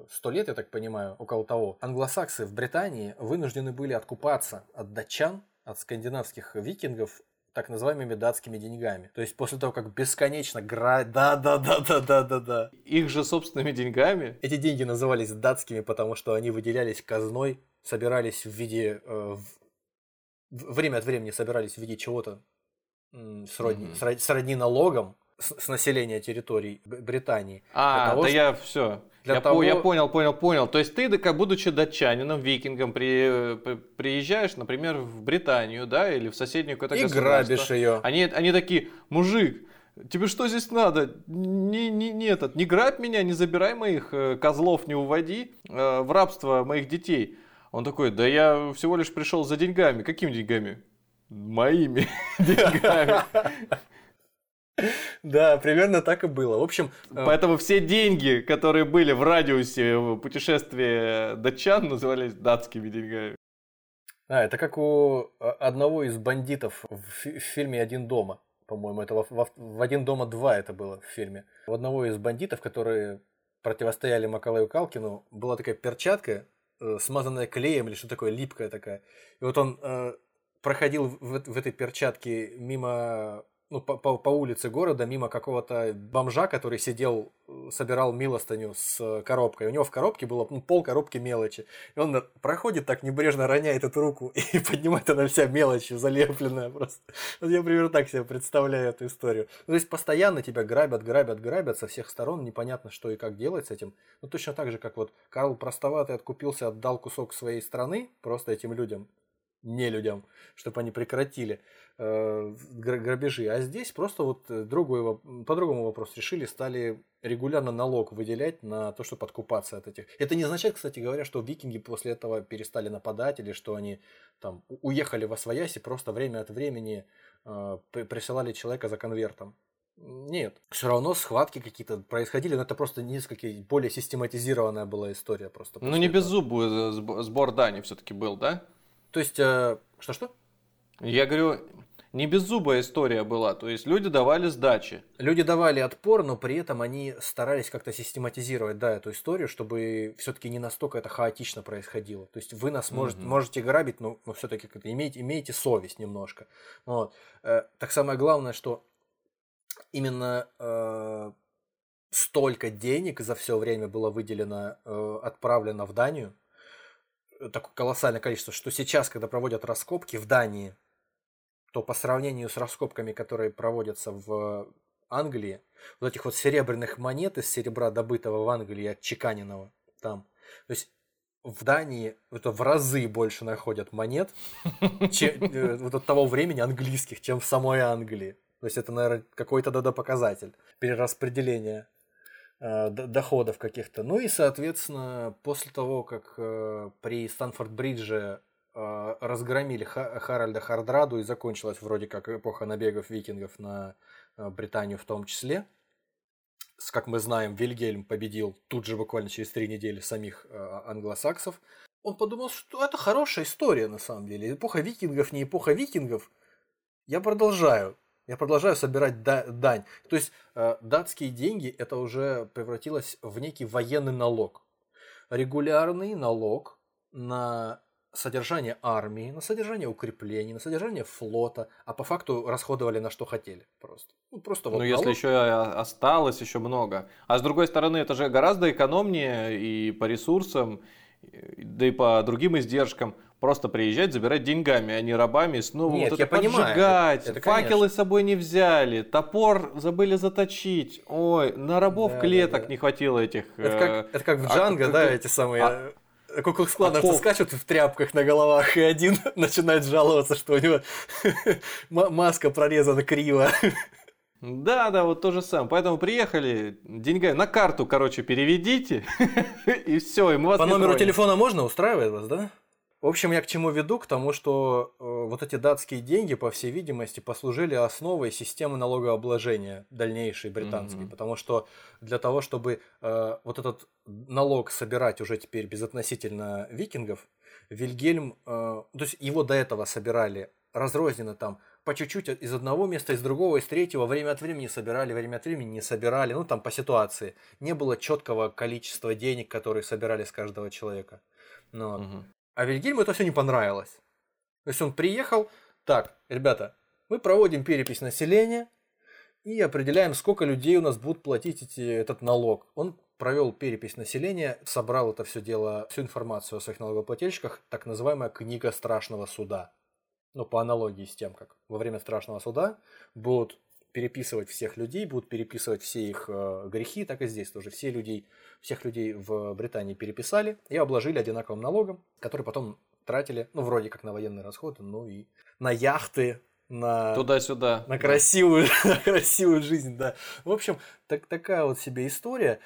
сто лет, я так понимаю, около того, англосаксы в Британии вынуждены были откупаться от датчан, от скандинавских викингов, так называемыми датскими деньгами. То есть после того, как бесконечно гра... Да-да-да-да-да-да-да. Их же собственными деньгами? Эти деньги назывались датскими, потому что они выделялись казной, собирались в виде... Э, в... Время от времени собирались в виде чего-то м- сродни, mm-hmm. сродни, сродни налогом с, с населения территорий Британии. А, того, да что... я все. Я, того... по, я понял, понял, понял. То есть ты, будучи датчанином, викингом, при, при, приезжаешь, например, в Британию, да, или в соседнюю какую-то государство. И грабишь ее. Они, они такие: мужик, тебе что здесь надо? Не, не, не, этот, не грабь меня, не забирай моих козлов, не уводи э, в рабство моих детей. Он такой: да я всего лишь пришел за деньгами. Какими деньгами? Моими деньгами. Да, примерно так и было. В общем, поэтому все деньги, которые были в радиусе путешествия датчан, назывались датскими деньгами. А, это как у одного из бандитов в фильме «Один дома», по-моему. Это в «Один дома два» это было в фильме. У одного из бандитов, которые противостояли Маколею Калкину, была такая перчатка, смазанная клеем или что такое, липкая такая. И вот он проходил в этой перчатке мимо... Ну, по, по, по улице города, мимо какого-то бомжа, который сидел, собирал милостыню с коробкой. У него в коробке было ну, пол коробки мелочи. И он проходит так, небрежно роняет эту руку и поднимает, она вся мелочью залепленная просто. Вот я примерно так себе представляю эту историю. Ну, то есть постоянно тебя грабят, грабят, грабят со всех сторон. Непонятно, что и как делать с этим. Ну, точно так же, как вот Карл Простоватый откупился, отдал кусок своей страны просто этим людям. Не людям, чтобы они прекратили э, грабежи. А здесь просто вот другой, по-другому вопрос решили, стали регулярно налог выделять на то, чтобы откупаться от этих. Это не означает, кстати говоря, что викинги после этого перестали нападать или что они там уехали восвояси, просто время от времени э, присылали человека за конвертом. Нет, все равно схватки какие-то происходили, но это просто несколько более систематизированная была история просто. Ну не беззубый сбор дани все-таки был, да? То есть, э, что-что? Я говорю, не беззубая история была, то есть люди давали сдачи. Люди давали отпор, но при этом они старались как-то систематизировать, да, эту историю, чтобы все-таки не настолько это хаотично происходило. То есть вы нас может, угу. можете грабить, но, но все-таки имейте, имейте совесть немножко. Вот. Э, так самое главное, что именно... Э, столько денег за все время было выделено, э, отправлено в Данию. Такое колоссальное количество, что сейчас, когда проводят раскопки в Дании, то по сравнению с раскопками, которые проводятся в Англии, вот этих вот серебряных монет из серебра, добытого в Англии, отчеканенного там, то есть в Дании это в разы больше находят монет чем, вот от того времени английских, чем в самой Англии. То есть это, наверное, какой-то да-да показатель перераспределения доходов каких-то. Ну и, соответственно, после того, как э, при Станфорд-Бридже э, разгромили Ха- Харальда Хардраду и закончилась вроде как эпоха набегов викингов на э, Британию в том числе, с, как мы знаем, Вильгельм победил тут же буквально через три недели самих э, англосаксов, он подумал, что это хорошая история на самом деле. Эпоха викингов, не эпоха викингов, я продолжаю. Я продолжаю собирать да- дань. То есть э, датские деньги это уже превратилось в некий военный налог. Регулярный налог на содержание армии, на содержание укреплений, на содержание флота. А по факту расходовали на что хотели просто. Ну, просто вот ну налог. Если еще осталось еще много. А с другой стороны, это же гораздо экономнее и по ресурсам, да и по другим издержкам. Просто приезжать, забирать деньгами, а не рабами, снова Нет, вот это поджигать, это, это, факелы с собой не взяли, топор забыли заточить, ой, на рабов да, клеток да, да. не хватило этих... Это как, это как в Джанго, а, да, как... эти самые... А... Куклукс-клановцы скачут в тряпках на головах, и один начинает жаловаться, что у него маска прорезана криво. Да, да, вот то же самое. Поэтому приехали, деньгами на карту, короче, переведите, и все, и мы вас не тронем. По номеру телефона можно? Устраивает вас, да? В общем, я к чему веду? К тому, что э, вот эти датские деньги, по всей видимости, послужили основой системы налогообложения дальнейшей британской. Mm-hmm. Потому что для того, чтобы э, вот этот налог собирать уже теперь безотносительно викингов, Вильгельм, э, то есть его до этого собирали разрозненно там, по чуть-чуть из одного места, из другого, из третьего, время от времени собирали, время от времени не собирали, ну там по ситуации. Не было четкого количества денег, которые собирали с каждого человека. Но... Mm-hmm. А Вильгельму это все не понравилось. То есть он приехал, так, ребята, мы проводим перепись населения и определяем, сколько людей у нас будут платить эти, этот налог. Он провел перепись населения, собрал это все дело, всю информацию о своих налогоплательщиках, так называемая книга страшного суда. Ну, по аналогии с тем, как во время страшного суда будут переписывать всех людей, будут переписывать все их э, грехи, так и здесь тоже. Все людей, всех людей в Британии переписали и обложили одинаковым налогом, который потом тратили, ну, вроде как на военные расходы, но и на яхты, на... Туда-сюда. На красивую, на красивую жизнь, да. В общем, так, такая вот себе история.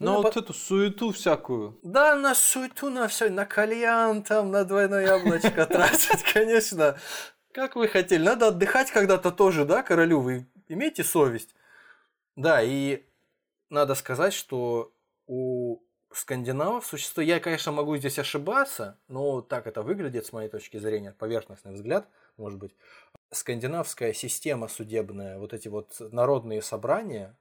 Ну, вот по... эту суету всякую. Да, на суету, на все, на кальян там, на двойное яблочко тратить, конечно. Как вы хотели. Надо отдыхать когда-то тоже, да, королю, вы... Имейте совесть. Да, и надо сказать, что у скандинавов существует... Я, конечно, могу здесь ошибаться, но так это выглядит, с моей точки зрения, поверхностный взгляд, может быть. Скандинавская система судебная, вот эти вот народные собрания,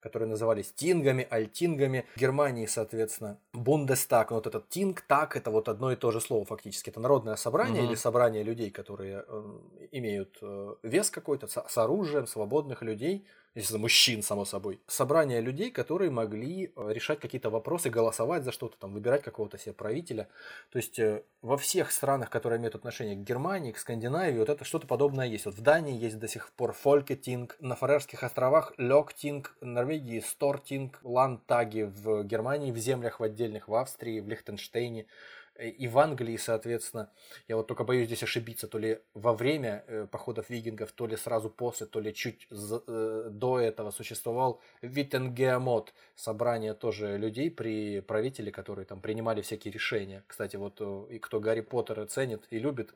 которые назывались тингами, альтингами. В Германии, соответственно, Бундестаг, вот этот тинг, так, это вот одно и то же слово фактически. Это народное собрание mm-hmm. или собрание людей, которые э, имеют э, вес какой-то, с, с оружием, свободных людей, если мужчин, само собой. Собрание людей, которые могли э, решать какие-то вопросы, голосовать за что-то, там, выбирать какого-то себе правителя. То есть э, во всех странах, которые имеют отношение к Германии, к Скандинавии, вот это что-то подобное есть. Вот в Дании есть до сих пор фолькетинг, на Фарерских островах лёктинг, в Норвегии стортинг, лантаги в Германии, в землях в отдельных, в Австрии, в Лихтенштейне и в Англии, соответственно. Я вот только боюсь здесь ошибиться, то ли во время походов викингов, то ли сразу после, то ли чуть до этого существовал Витенгемот, собрание тоже людей при правителе, которые там принимали всякие решения. Кстати, вот и кто Гарри Поттера ценит и любит,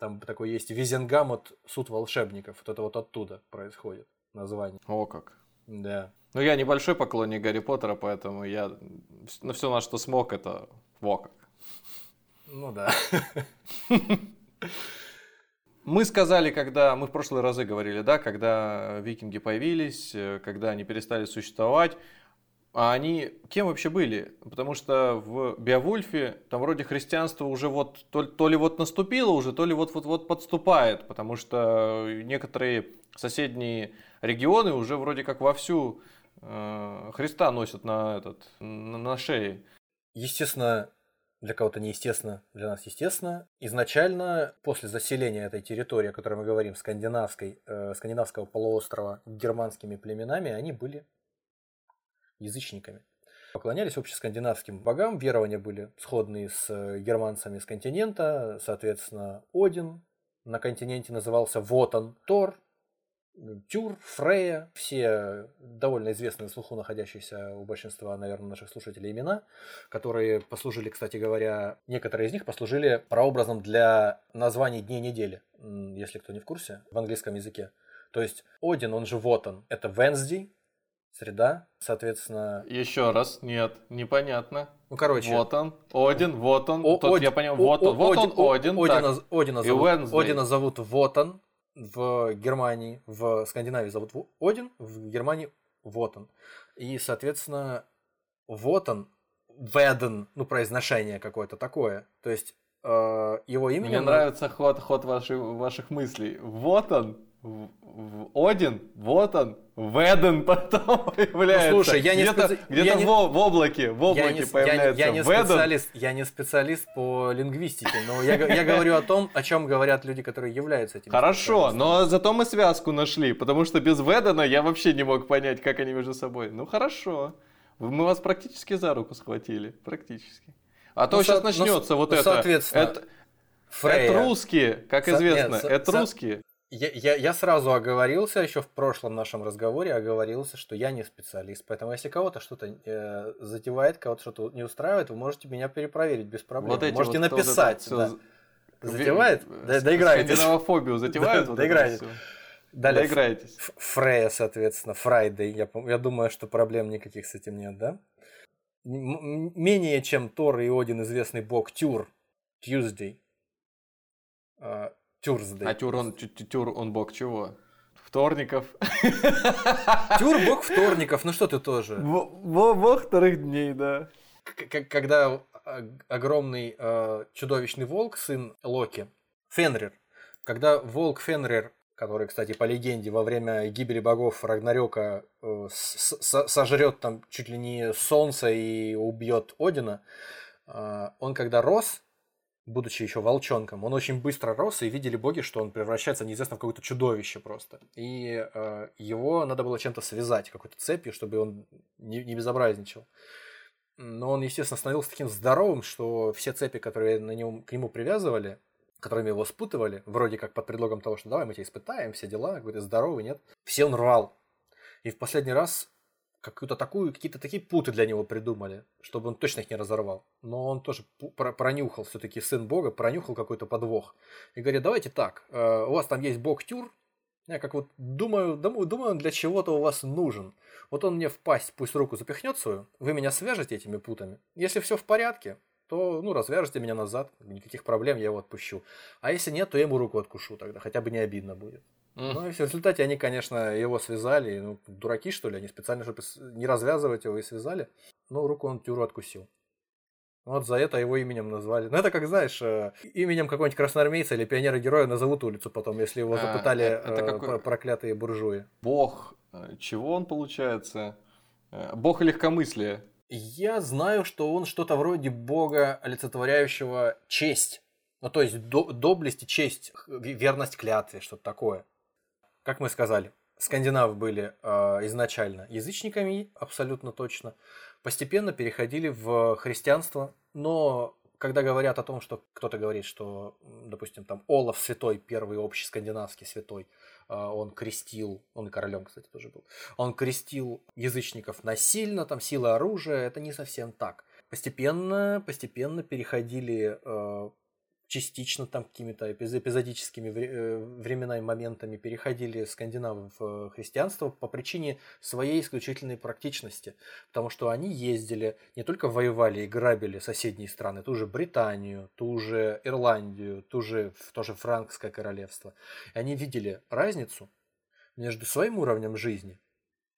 там такой есть Визенгамот, суд волшебников, вот это вот оттуда происходит название. О как! Да. Ну, я небольшой поклонник Гарри Поттера, поэтому я... Ну, все, на что смог, это во как. Ну, да. Мы сказали, когда... Мы в прошлые разы говорили, да, когда викинги появились, когда они перестали существовать. А они кем вообще были? Потому что в Беовульфе там вроде христианство уже вот... То, то ли вот наступило уже, то ли вот-вот-вот подступает. Потому что некоторые соседние регионы уже вроде как вовсю э, Христа носят на, этот, на, на шее. Естественно, для кого-то неестественно, для нас естественно. Изначально, после заселения этой территории, о которой мы говорим, скандинавской, э, скандинавского полуострова германскими племенами, они были язычниками. Поклонялись общескандинавским богам, верования были сходные с германцами с континента, соответственно, Один на континенте назывался Вотан, Тор, Тюр, Фрея, все довольно известные на слуху находящиеся у большинства, наверное, наших слушателей имена, которые послужили, кстати говоря, некоторые из них послужили прообразом для названий дней недели, если кто не в курсе, в английском языке. То есть Один, он же Вотан, это Wednesday, среда, соответственно... Еще раз, нет, непонятно. Ну, короче... Вот он, Один, вот он, о, тот, Од... я понял, вот он, вот он, Один, Одина, так, Одина зовут, Одина зовут Вотан. В Германии, в Скандинавии зовут Один, в Германии Вотан. И, соответственно, Вотан, Веден, ну, произношение какое-то такое. То есть, э, его имя... Мне он... нравится ход, ход ваших, ваших мыслей. Вотан, Один, Вотан, Веден потом появляется. Ну, слушай, я не где-то, специ... где-то я не... в облаке, в облаке я не, появляется. Я, я, не специалист, я не специалист по лингвистике, но я, я говорю о том, о чем говорят люди, которые являются этим. Хорошо, но зато мы связку нашли, потому что без Ведена я вообще не мог понять, как они между собой. Ну хорошо, мы вас практически за руку схватили, практически. А то ну, сейчас со... начнется ну, вот ну, это. Соответственно, это, это русские, как со... известно, нет, это со... русские. Я, я, я сразу оговорился, еще в прошлом нашем разговоре оговорился, что я не специалист. Поэтому если кого-то что-то э, затевает, кого-то что-то не устраивает, вы можете меня перепроверить без проблем. Вот можете вот написать. Вот да. Все... Затевает? С... Доиграетесь. Скандиновофобию затевает? Да, вот доиграетесь. Далее. Доиграетесь. Фрея, соответственно, Фрайдей. Я, я думаю, что проблем никаких с этим нет, да? М- менее чем Тор и Один известный бог Тюр. Тьюздей. Тюрсдей. А Тюр он, Тюр, он бог чего? Вторников. Тюр бог вторников, ну что ты тоже? Бог вторых дней, да. Когда огромный чудовищный волк, сын Локи, Фенрир, когда волк Фенрир, который, кстати, по легенде, во время гибели богов Рагнарёка сожрет там чуть ли не солнце и убьет Одина, он когда рос, будучи еще волчонком, он очень быстро рос, и видели боги, что он превращается неизвестно в какое-то чудовище просто. И э, его надо было чем-то связать, какой-то цепью, чтобы он не, не безобразничал. Но он, естественно, становился таким здоровым, что все цепи, которые на нем, к нему привязывали, которыми его спутывали, вроде как под предлогом того, что давай мы тебя испытаем, все дела, какой-то здоровый, нет, все он рвал. И в последний раз какую-то такую, какие-то такие путы для него придумали, чтобы он точно их не разорвал. Но он тоже пронюхал, все-таки сын бога, пронюхал какой-то подвох. И говорит, давайте так, у вас там есть бог Тюр, я как вот думаю, думаю, думаю, он для чего-то у вас нужен. Вот он мне в пасть пусть руку запихнет свою, вы меня свяжете этими путами. Если все в порядке, то ну развяжете меня назад, никаких проблем, я его отпущу. А если нет, то я ему руку откушу тогда, хотя бы не обидно будет. Mm. Ну и в результате они, конечно, его связали, ну дураки что ли, они специально, чтобы не развязывать его, и связали, но руку он Тюру откусил. Вот за это его именем назвали. Ну это как, знаешь, именем какого-нибудь красноармейца или пионера-героя назовут улицу потом, если его запытали а, это какой... проклятые буржуи. Бог, чего он получается? Бог легкомыслия. Я знаю, что он что-то вроде бога, олицетворяющего честь. Ну, то есть, до, доблесть и честь, верность клятве, что-то такое. Как мы сказали, скандинавы были э, изначально язычниками, абсолютно точно. Постепенно переходили в христианство. Но когда говорят о том, что кто-то говорит, что, допустим, там Олаф святой, первый общий скандинавский святой, он крестил, он и королем, кстати, тоже был, он крестил язычников насильно, там сила оружия, это не совсем так. Постепенно, постепенно переходили э, частично там какими-то эпизодическими временами, моментами, переходили скандинавы в христианство по причине своей исключительной практичности, потому что они ездили, не только воевали и грабили соседние страны, ту же Британию, ту же Ирландию, ту же, то же Франкское королевство. И они видели разницу между своим уровнем жизни,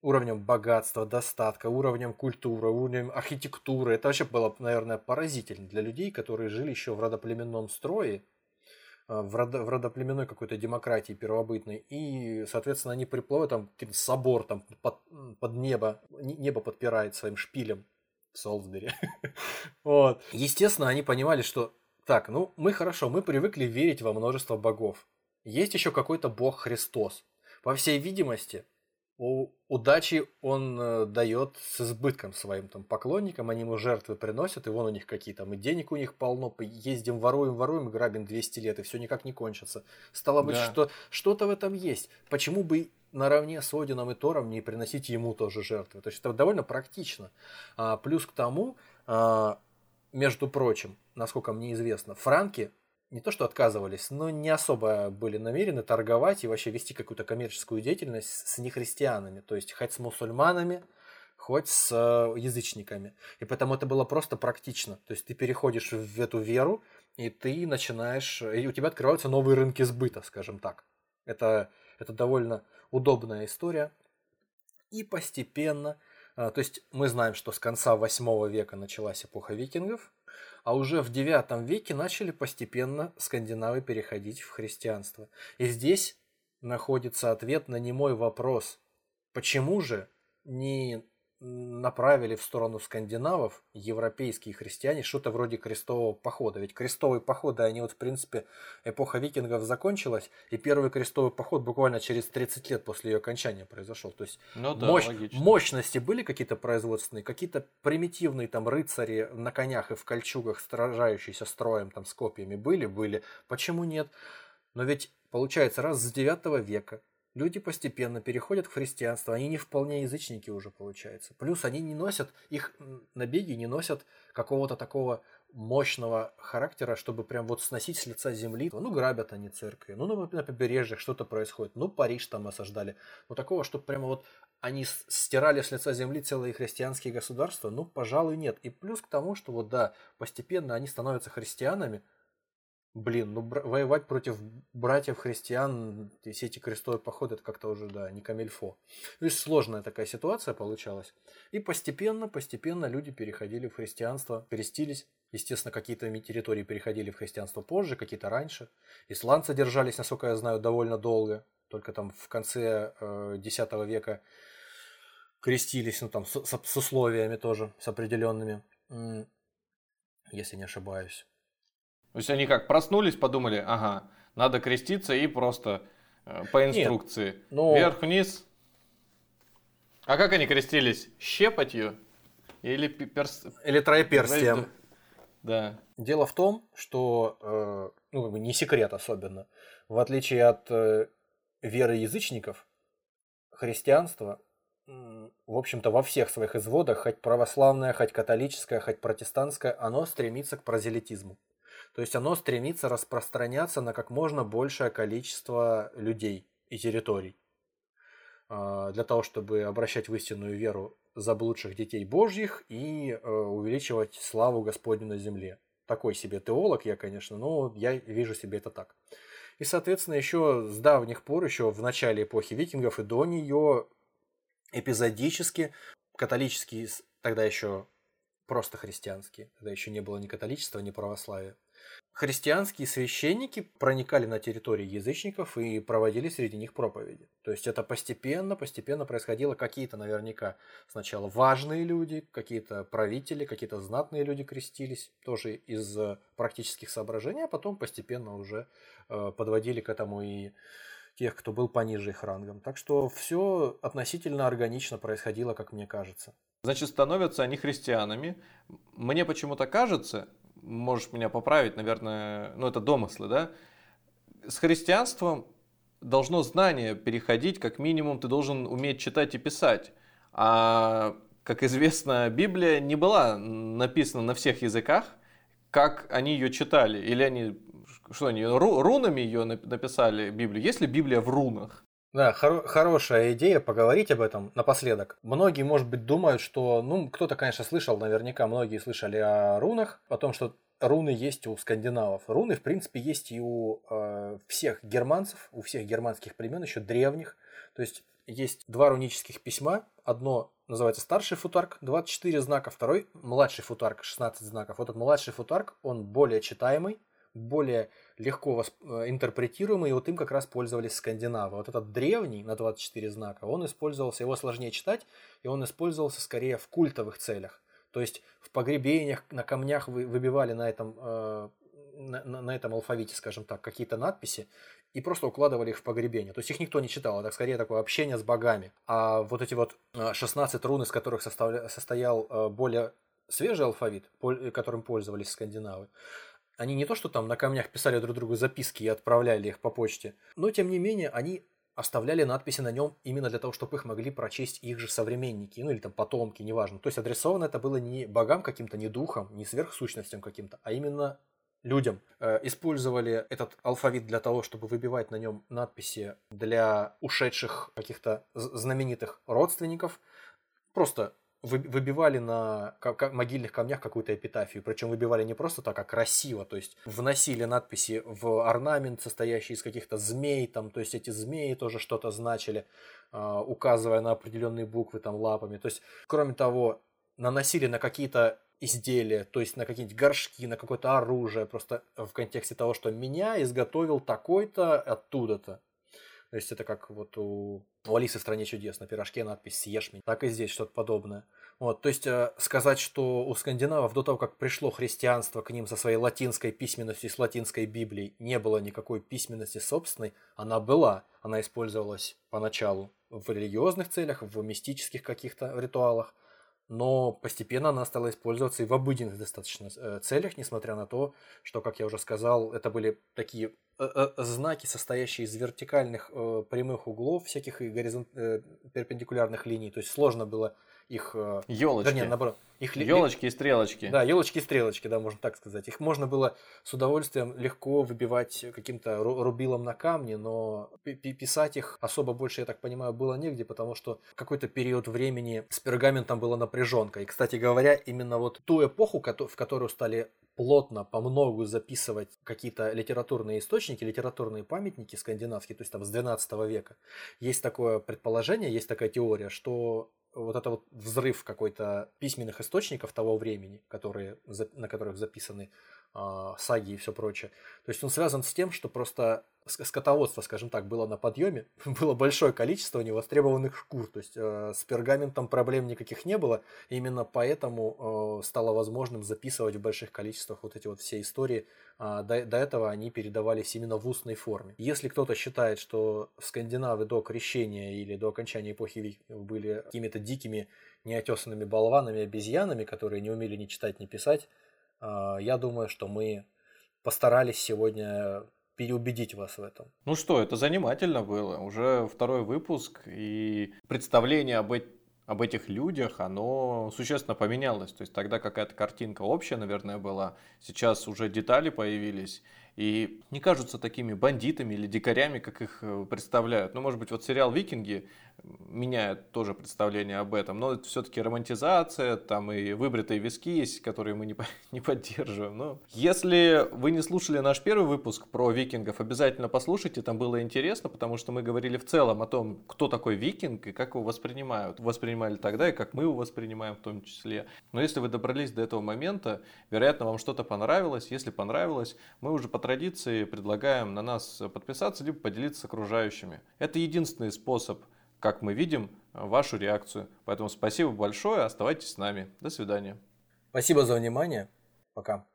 уровнем богатства, достатка, уровнем культуры, уровнем архитектуры. Это вообще было, наверное, поразительно для людей, которые жили еще в родоплеменном строе, в родоплеменной какой-то демократии первобытной. И, соответственно, они приплывают, там собор там, под, под небо, небо подпирает своим шпилем в Солсбери. Вот. Естественно, они понимали, что так, ну мы хорошо, мы привыкли верить во множество богов. Есть еще какой-то бог Христос. По всей видимости, удачи он дает с избытком своим там поклонникам, они ему жертвы приносят, и вон у них какие там, и денег у них полно, ездим, воруем, воруем, грабим двести лет, и все никак не кончится. Стало быть, да. что, что-то в этом есть. Почему бы наравне с Одином и Тором не приносить ему тоже жертвы? То есть это довольно практично. А, плюс к тому, а, между прочим, насколько мне известно, франки не то что отказывались, но не особо были намерены торговать и вообще вести какую-то коммерческую деятельность с нехристианами, то есть хоть с мусульманами, хоть с язычниками. И потому это было просто практично. То есть ты переходишь в эту веру, и ты начинаешь, и у тебя открываются новые рынки сбыта, скажем так. Это, это довольно удобная история. И постепенно, то есть мы знаем, что с конца восьмого века началась эпоха викингов, а уже в девятом веке начали постепенно скандинавы переходить в христианство. И здесь находится ответ на немой вопрос. Почему же не направили в сторону скандинавов европейские христиане что-то вроде крестового похода? Ведь крестовые походы, они вот в принципе, эпоха викингов закончилась, и первый крестовый поход буквально через тридцать лет после ее окончания произошел. То есть ну да, мощ... мощности были какие-то производственные, какие-то примитивные там рыцари на конях и в кольчугах, сражающиеся строем там с копьями были, были. Почему нет? Но ведь, получается, раз с девятого века люди постепенно переходят в христианство, они не вполне язычники уже, получается. Плюс они не носят, их набеги не носят какого-то такого мощного характера, чтобы прям вот сносить с лица земли. Ну, грабят они церкви, ну, на побережьях что-то происходит, ну, Париж там осаждали. Ну, такого, чтобы прямо вот они стирали с лица земли целые христианские государства, ну, пожалуй, нет. И плюс к тому, что вот, да, постепенно они становятся христианами. Блин, ну бр- воевать против братьев-христиан, все эти крестовые походы, это как-то уже, да, не камильфо. То есть сложная такая ситуация получалась. И постепенно, постепенно люди переходили в христианство, перестились. Естественно, какие-то территории переходили в христианство позже, какие-то раньше. Исландцы держались, насколько я знаю, довольно долго. Только там в конце э, десятого века крестились, ну там с, с, с условиями тоже, с определенными, если не ошибаюсь. То есть они как проснулись, подумали, ага, надо креститься и просто э, по инструкции. Нет, но... вверх-вниз. А как они крестились? Щепотью? Или, перс... Или троеперстием? Да. Дело в том, что, э, ну как бы не секрет особенно, в отличие от э, веры язычников, христианство, в общем-то, во всех своих изводах, хоть православное, хоть католическое, хоть протестантское, оно стремится к прозелитизму. То есть оно стремится распространяться на как можно большее количество людей и территорий. Для того, чтобы обращать в истинную веру заблудших детей Божьих и увеличивать славу Господню на земле. Такой себе теолог я, конечно, но я вижу себе это так. И, соответственно, еще с давних пор, еще в начале эпохи викингов и до нее, эпизодически католические, тогда еще просто христианские, тогда еще не было ни католичества, ни православия, христианские священники проникали на территории язычников и проводили среди них проповеди. То есть это постепенно, постепенно происходило. Какие-то наверняка сначала важные люди, какие-то правители, какие-то знатные люди крестились, тоже из практических соображений, а потом постепенно уже подводили к этому и тех, кто был пониже их рангом. Так что все относительно органично происходило, как мне кажется. Значит, становятся они христианами. Мне почему-то кажется... Можешь меня поправить, наверное, ну это домыслы, да? С христианством должно знание переходить, как минимум ты должен уметь читать и писать. А, как известно, Библия не была написана на всех языках, как они ее читали. Или они, что они, ру, рунами ее написали, Библию? Есть ли Библия в рунах? Да, хор- хорошая идея поговорить об этом напоследок. Многие, может быть, думают, что... Ну, кто-то, конечно, слышал, наверняка многие слышали о рунах, о том, что руны есть у скандинавов. Руны, в принципе, есть и у э, всех германцев, у всех германских племен, еще древних. То есть, есть два рунических письма. Одно называется старший футарк, двадцать четыре знака, второй младший футарк, шестнадцать знаков. Вот этот младший футарк, он более читаемый, более легко восп- интерпретируемый, и вот им как раз пользовались скандинавы. Вот этот древний на двадцать четыре знака, он использовался, его сложнее читать, и он использовался скорее в культовых целях. То есть в погребениях на камнях вы, выбивали на этом, э, на, на этом алфавите, скажем так, какие-то надписи, и просто укладывали их в погребение. То есть их никто не читал, это скорее такое общение с богами. А вот эти вот шестнадцать рун, из которых составля- состоял более свежий алфавит, которым пользовались скандинавы, они не то, что там на камнях писали друг другу записки и отправляли их по почте, но, тем не менее, они оставляли надписи на нем именно для того, чтобы их могли прочесть их же современники, ну или там потомки, неважно. То есть адресовано это было не богам каким-то, не духам, не сверхсущностям каким-то, а именно людям. Использовали этот алфавит для того, чтобы выбивать на нем надписи для ушедших каких-то знаменитых родственников, просто... Выбивали на могильных камнях какую-то эпитафию, причем выбивали не просто так, а красиво, то есть вносили надписи в орнамент, состоящий из каких-то змей, там, то есть эти змеи тоже что-то значили, указывая на определенные буквы там, лапами. То есть, кроме того, наносили на какие-то изделия, то есть на какие-нибудь горшки, на какое-то оружие, просто в контексте того, что меня изготовил такой-то оттуда-то. То есть это как вот у, у Алисы в стране чудес, на пирожке надпись «Съешь меня». Так и здесь что-то подобное. Вот, то есть сказать, что у скандинавов до того, как пришло христианство к ним со своей латинской письменностью, с латинской Библией, не было никакой письменности собственной, она была. Она использовалась поначалу в религиозных целях, в мистических каких-то ритуалах. но постепенно она стала использоваться и в обыденных достаточно целях, несмотря на то, что, как я уже сказал, это были такие знаки, состоящие из вертикальных прямых углов, всяких и горизонт... перпендикулярных линий, то есть сложно было их... Ёлочки. Да нет, наоборот. Их... Ёлочки и стрелочки. Да, ёлочки и стрелочки, да, можно так сказать. Их можно было с удовольствием легко выбивать каким-то рубилом на камне, но писать их особо больше, я так понимаю, было негде, потому что какой-то период времени с пергаментом была напряженка. И, кстати говоря, именно вот ту эпоху, в которую стали плотно, помногу записывать какие-то литературные источники, литературные памятники скандинавские, то есть там с двенадцатого века, есть такое предположение, есть такая теория, что вот это вот взрыв какой-то письменных источников того времени, которые, на которых записаны э, саги и все прочее, то есть он связан с тем, что просто скотоводство, скажем так, было на подъеме, было большое количество невостребованных шкур, то есть э, с пергаментом проблем никаких не было, именно поэтому э, стало возможным записывать в больших количествах вот эти вот все истории, э, до, до этого они передавались именно в устной форме. Если кто-то считает, что скандинавы до крещения или до окончания эпохи викингов были какими-то дикими, неотесанными болванами, обезьянами, которые не умели ни читать, ни писать, э, я думаю, что мы постарались сегодня переубедить вас в этом. Ну что, это занимательно было. Уже второй выпуск, и представление об, э- об этих людях, оно существенно поменялось. То есть тогда какая-то картинка общая, наверное, была. Сейчас уже детали появились, и не кажутся такими бандитами или дикарями, как их представляют. Ну, может быть, вот сериал «Викинги» меняет тоже представление об этом. Но это все-таки романтизация, там и выбритые виски есть, которые мы не, не поддерживаем. Но если вы не слушали наш первый выпуск про викингов, обязательно послушайте, там было интересно, потому что мы говорили в целом о том, кто такой викинг и как его воспринимают. Воспринимали тогда и как мы его воспринимаем в том числе. Но если вы добрались до этого момента, вероятно, вам что-то понравилось. Если понравилось, мы уже по традиции предлагаем на нас подписаться либо поделиться с окружающими. Это единственный способ, как мы видим, вашу реакцию. Поэтому спасибо большое, оставайтесь с нами. До свидания. Спасибо за внимание. Пока.